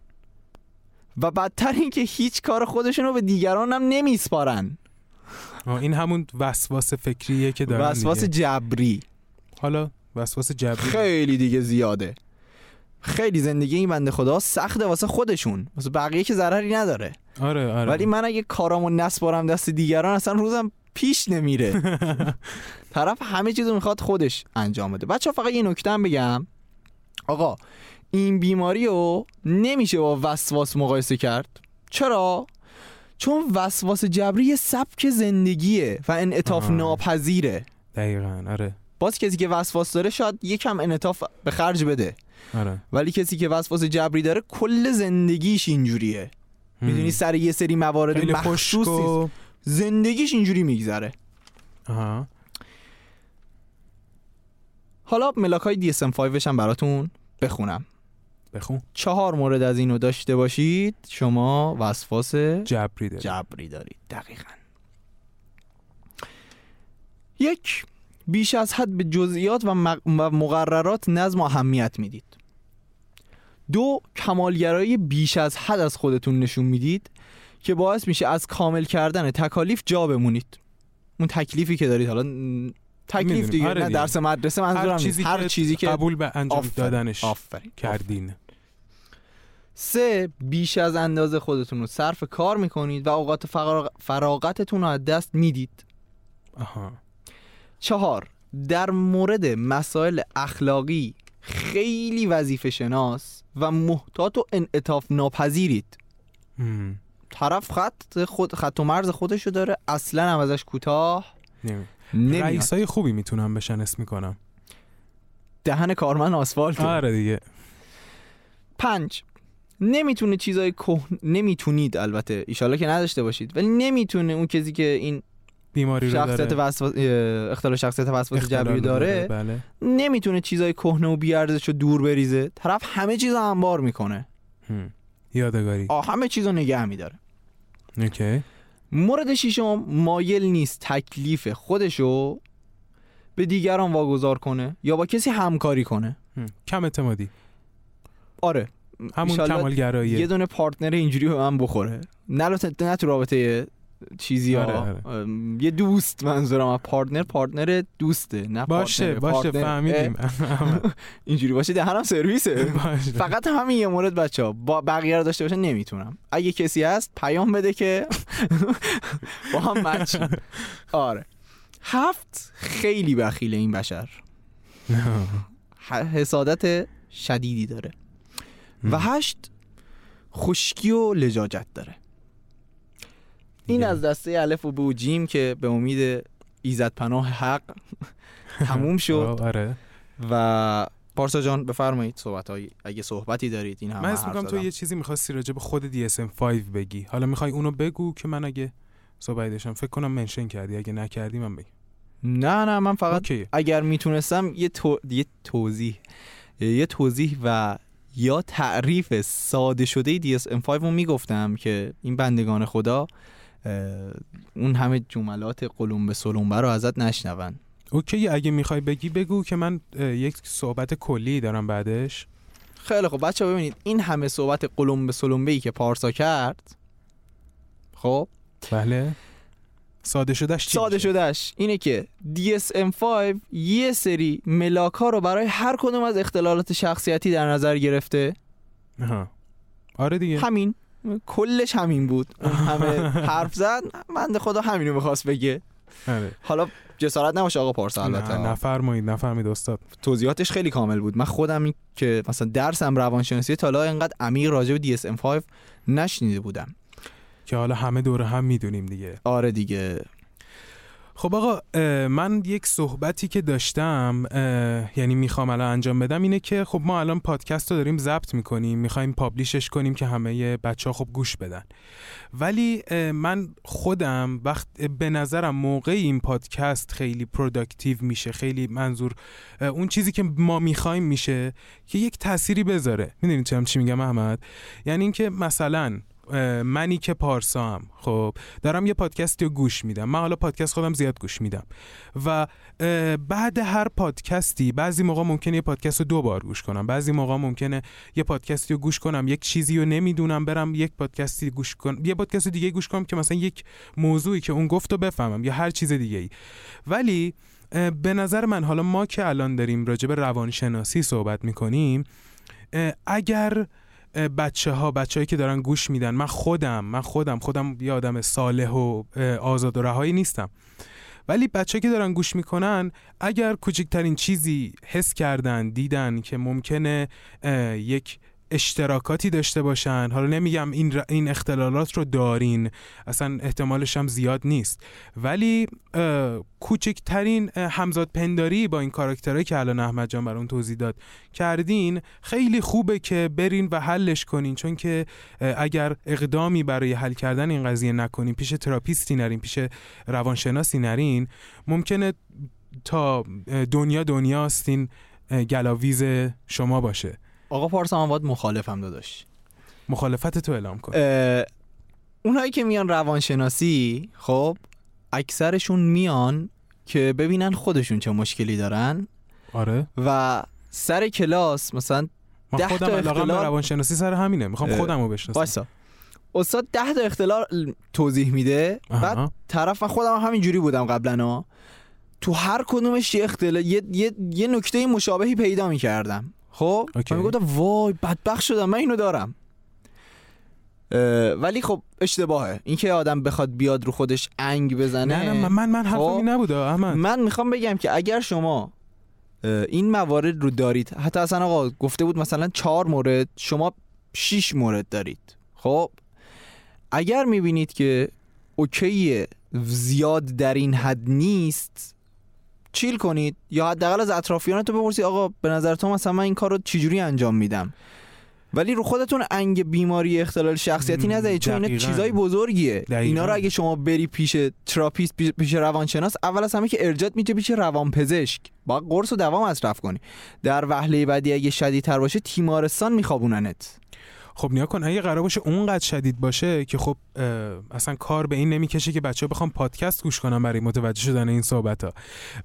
و بدتر این که هیچ کار خودشون رو به دیگران هم نمیسپارن. این همون وسواس فکریه که دارن. وسواس جبری. حالا وسواس جبری خیلی دیگه زیاده. خیلی زندگی این بنده خدا سخته واسه خودشون، واسه بقیه که ضرری نداره. آره. ولی من اگه کارامو نسپارم دست دیگران اصلا روزم پیش نمیره. طرف همه چیزو میخواد خودش انجام بده. بچه‌ها فقط یه نکته هم بگم. آقا این بیماری رو نمیشه با وسواس مقایسه کرد. چرا؟ چون وسواس جبری یه سبک زندگیه و انعطاف ناپذیره. دقیقاً آره. باز کسی که وسواس داره شاید یکم انعطاف به خرج بده. آره. ولی کسی که وسواس جبری داره کل زندگیش اینجوریه. میدونی سر یه سری موارد مخصوص زندگیش اینجوری میگذره. آها. حالا ملاک‌های DSM-5 هم براتون بخونم. بخون. 4 مورد از اینو داشته باشید شما وسواس جبری دارید. دقیقاً. 1. بیش از حد به جزئیات و مقررات نظم و اهمیت میدید. 2. کمالگرایی بیش از حد از خودتون نشون میدید که باعث میشه از کامل کردن تکالیف جا بمونید. اون تکلیفی که دارید، حالا تکلیف دیگه، نه درس مدرسه، منظورم هر چیزی که قبول به انجام دادنش کردین. 3. بیش از اندازه خودتون رو صرف کار میکنید و اوقات فراغتتون رو از دست میدید. آها. 4. در مورد مسائل اخلاقی خیلی وظیفه شناس و محتاط و انعطاف ناپذیرید. طرف خط و مرز خودشو داره، اصلا هم ازش کوتاه نمیاد. رئیسای خوبی میتونم بشن، اسم میکنم دهن کارمند آسفالت. آره دیگه. 5. نمیتونید، البته ایشالا که نداشته باشید، ولی نمیتونه اون کسی که این بیماری رو داره، اختلال شخصیت وسواس جبری داره، بله. نمیتونه چیزای کهنه و بیارزش رو دور بریزه. طرف همه چیز رو انبار میکنه، یادگاری، همه چیز رو نگه میداره. اوکی. مورد 6 مایل نیست تکلیف خودشو به دیگران واگذار کنه یا با کسی همکاری کنه. کم اعتمادی. آره، همون کمالگراییه. یه دونه پارتنر اینجوری به من بخوره، نه تو رابطه چیزی. آره. یه دوست، منظورم پارتنر دوسته، نه باشه فهمیدیم. اینجوری باشه دهنم سرویسه. فقط همین یه مورد بچه‌ها، با بقیه رو داشته باشه نمیتونم. اگه کسی هست پیام بده که با هم مچ. آره. 7. خیلی بخیله این بشر. حسادت شدیدی داره. و 8. خشکی و لجاجت داره. این از دسته الف و ب و جیم که به امید ایزد پناه حق تموم شد. آره. و پارسا جان بفرمایید اگه صحبتی دارید. این هم من اسم میگم تو یه چیزی می‌خواستی راجع به خود DSM-5 بگی، حالا می‌خوای اونو بگو که من اگه صحبتی داشتم فکر کنم منشن کردی، اگه نکردی من بگم. نه من فقط اوکی. اگر میتونستم یه توضیح و یا تعریف ساده شده DSM-5 رو میگفتم که این بندگان خدا اون همه جملات قلمبه سلمبه رو ازت نشنون. اوکی، اگه میخوای بگی بگو که من یک صحبت کلی دارم بعدش. خیلی خب بچه ها، ببینید این همه صحبت قلمبه سلمبه‌ای که پارسا کرد، خب بله، ساده شدهش اینه که DSM-5 یه سری ملاک‌ها رو برای هر کدوم از اختلالات شخصیتی در نظر گرفته. آره دیگه، همین کلش همین بود. همه حرف زد، بنده خدا همینو می‌خواست بگه. آره. حالا جسارت نباشه آقا پارسا، البته نفرمایید استاد، توضیحاتش خیلی کامل بود. من خودم که مثلا درسم روانشناسی تا الان اینقدر عمیق راجع به DSM-5 نشنیده بودم که حالا همه دوره هم میدونیم دیگه. آره دیگه. خب آقا، من یک صحبتی که داشتم یعنی میخوام الان انجام بدم اینه که خب ما الان پادکست رو داریم ضبط میکنیم، میخوایم پابلیشش کنیم که همه بچه ها خب گوش بدن، ولی من خودم وقت به نظرم موقع این پادکست خیلی پروداکتیو میشه، خیلی منظور اون چیزی که ما میخوایم میشه که یک تأثیری بذاره. میدونید چی میگم احمد؟ یعنی اینکه مثلا منی که پارسام، خب دارم یه پادکستی رو گوش میدم، من حالا پادکست خودم زیاد گوش میدم و بعد هر پادکستی بعضی موقع ممکنه یه پادکست رو 2 بار گوش کنم، بعضی موقع ممکنه یه پادکستی رو گوش کنم یک چیزی رو نمیدونم، برم یک پادکستی گوش کنم، یه پادکست دیگه گوش کنم که مثلا یک موضوعی که اون گفت رو بفهمم یا هر چیز دیگه ای. ولی به نظر من حالا ما که الان داریم راجع به روانشناسی صحبت میکنیم، اگر بچه‌هایی که دارن گوش میدن، من خودم یه آدم صالح و آزاد و رهایی نیستم، ولی بچه‌هایی که دارن گوش میکنن اگر کوچکترین چیزی حس کردن، دیدن که ممکنه یک اشتراکاتی داشته باشن. حالا نمیگم این اختلالات رو دارین، اصلا احتمالش هم زیاد نیست، ولی کوچکترین همزاد پنداری با این کاراکترهایی که الان احمد جان برام توضیح داد کردین خیلی خوبه که برین و حلش کنین، چون که اگر اقدامی برای حل کردن این قضیه نکنین، پیش تراپیستی نرین، پیش روانشناسی نرین، ممکنه تا دنیاست این گلاویز شما باشه. آقا پارسا من باید مخالفم داداش. مخالفت تو اعلام کن. اونایی که میان روانشناسی خب اکثرشون میان که ببینن خودشون چه مشکلی دارن. آره. و سر کلاس مثلا 10 تا اختلال روانشناسی سر همینه، میخوام خودم رو بشناسم. وایسا. استاد 10 تا اختلال توضیح میده، بعد طرف من خودم همینجوری بودم قبلا، تو هر کدومش یه اختلال یه نکته مشابهی پیدا میکردم. خب من میگفتم وای بدبخت شدم من اینو دارم، ولی خب اشتباهه این که آدم بخواد بیاد رو خودش انگ بزنه. نه من حرفم این نبوده احمد. من میخوام بگم که اگر شما این موارد رو دارید، حتی اصلا آقا گفته بود مثلا 4 مورد شما 6 مورد دارید، خب اگر میبینید که اوکیه زیاد در این حد نیست، چیل کنید یا حداقل از اطرافیانتو بپرسید آقا به نظر تو مثلا من این کارو چجوری انجام میدم، ولی رو خودتون انگ بیماری اختلال شخصیتی نذارید، چون اینا چیزای بزرگیه. اینا رو اگه شما بری پیش تراپیست، پیش روانشناس، اول از همه که ارجاعت میده پیش روانپزشک، با قرص و دوا مصرف کنی. در وهله بعدی اگه شدیدتر باشه تیمارستان میخوابوننت. خب نیا کن، اگه قرار باشه اونقدر شدید باشه که خب اصلا کار به این نمیکشه که بچه‌ها بخوام پادکست گوش کنم برای متوجه شدن این صحبت‌ها.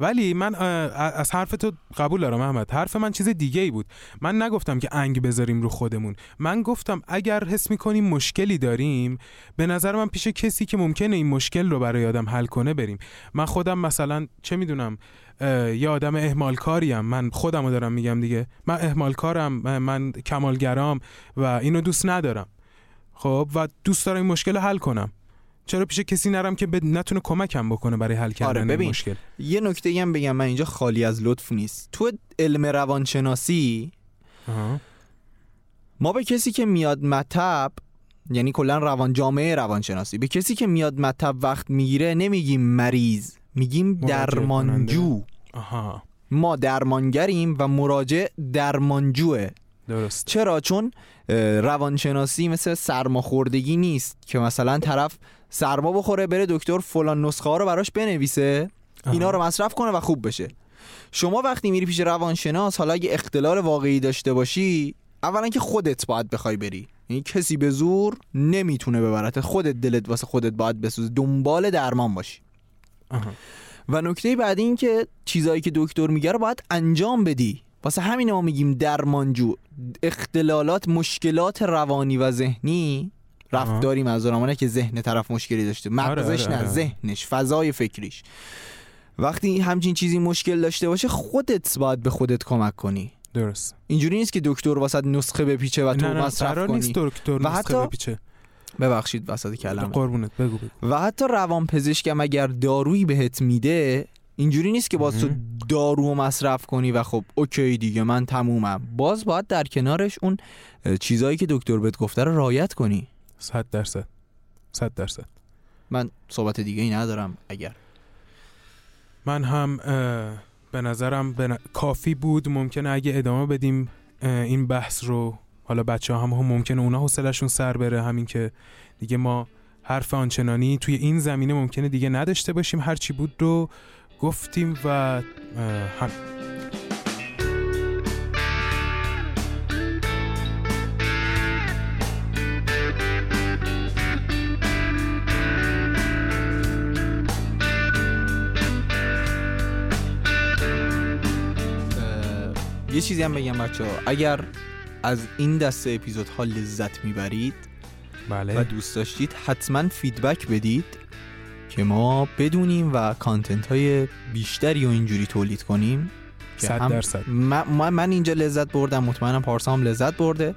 ولی من از حرف تو قبول دارم احمد، حرف من چیز دیگه ای بود. من نگفتم که انگ بذاریم رو خودمون، من گفتم اگر حس می‌کنیم مشکلی داریم، به نظر من پیش کسی که ممکنه این مشکل رو برای آدم حل کنه بریم. من خودم مثلا چه می‌دونم یه آدم اهمالکاریم، من خودمو دارم میگم دیگه، من اهمالکارم، من کمالگرام و اینو دوست ندارم. خب و دوست دارم این مشکل رو حل کنم، چرا پیش کسی نرم که نتونه کمکم بکنه برای حل کردن این مشکل؟ یه نکته هم بگم، من اینجا خالی از لطف نیست. تو علم روانشناسی ما به کسی که میاد مطب، یعنی کلا جامعه روانشناسی، به کسی که میاد مطب وقت میگیره نمیگیم مریض، میگیم درمانجو. آها. ما درمانگریم و مراجع درمانجوه. درست. چرا؟ چون روانشناسی مثل سرماخوردگی نیست که مثلا طرف سرما بخوره بره دکتر فلان نسخه رو براش بنویسه، اینا رو مصرف کنه و خوب بشه. شما وقتی میری پیش روانشناس، حالا اگه اختلال واقعی داشته باشی، اولا که خودت باید بخوای بری، یعنی کسی به زور نمیتونه ببرت، خودت دلت واسه خودت باید بسوز، دنبال درمان باشی. و نکته بعد این که چیزایی که دکتر میگه رو باید انجام بدی. واسه همین ما میگیم درمانجو. اختلالات، مشکلات روانی و ذهنی، رفتاری منظورمونه که ذهن طرف مشکلی داشته، مغزش نه، ذهنش، فضای فکریش. وقتی همچین چیزی مشکل داشته باشه خودت باید به خودت کمک کنی. درست. اینجوری نیست که دکتر واسط نسخه بپیچه و تو مصرف کنی. نیست دکتر و حتی نسخه بپیچه. ببخشید وسط کلمه. قربونت بگو. و حتی روانپزشکم اگر دارویی بهت میده، اینجوری نیست که باز تو دارو مصرف کنی و خب اوکی دیگه من تمومم. باز باید در کنارش اون چیزایی که دکتر بهت گفته رو رعایت کنی. 100%. من صحبت دیگه ای ندارم. اگر من هم به نظرم کافی بود. ممکنه اگه ادامه بدیم این بحث رو، حالا بچه هم ممکنه اونا حوصله‌شون سر بره، همین که دیگه ما حرف آنچنانی توی این زمینه ممکنه دیگه نداشته باشیم، هرچی بود رو گفتیم و همین. یه چیزی هم بگم بچه ها، اگر از این دسته اپیزودها لذت میبرید و دوست داشتید حتما فیدبک بدید که ما بدونیم و کانتنت های بیشتری و اینجوری تولید کنیم. 100%. من اینجا لذت بردم، مطمئنم پارسا هم لذت برده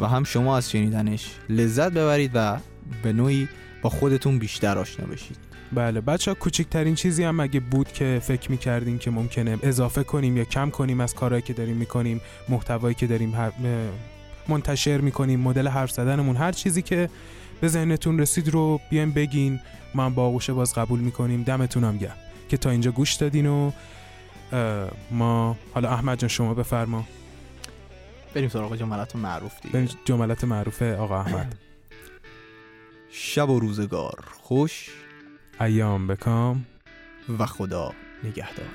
و هم شما از شنیدنش لذت ببرید و به نوعی با خودتون بیشتر آشنا بشید. بله بچه ها، کوچکترین چیزی هم اگه بود که فکر میکردیم که ممکنه اضافه کنیم یا کم کنیم از کارهایی که داریم میکنیم، محتوایی که داریم منتشر میکنیم، مدل حرف زدنمون، هر چیزی که به ذهنتون رسید رو بیاین بگین، من با آغوش باز قبول میکنیم. دمتون هم گرم که تا اینجا گوش دادین و ما حالا احمد جان شما بفرما بریم سراغ جملات معروف دیگه. جملات معروف آقا احمد. شب و روزگار خوش، ایام بکام و خدا نگهدار.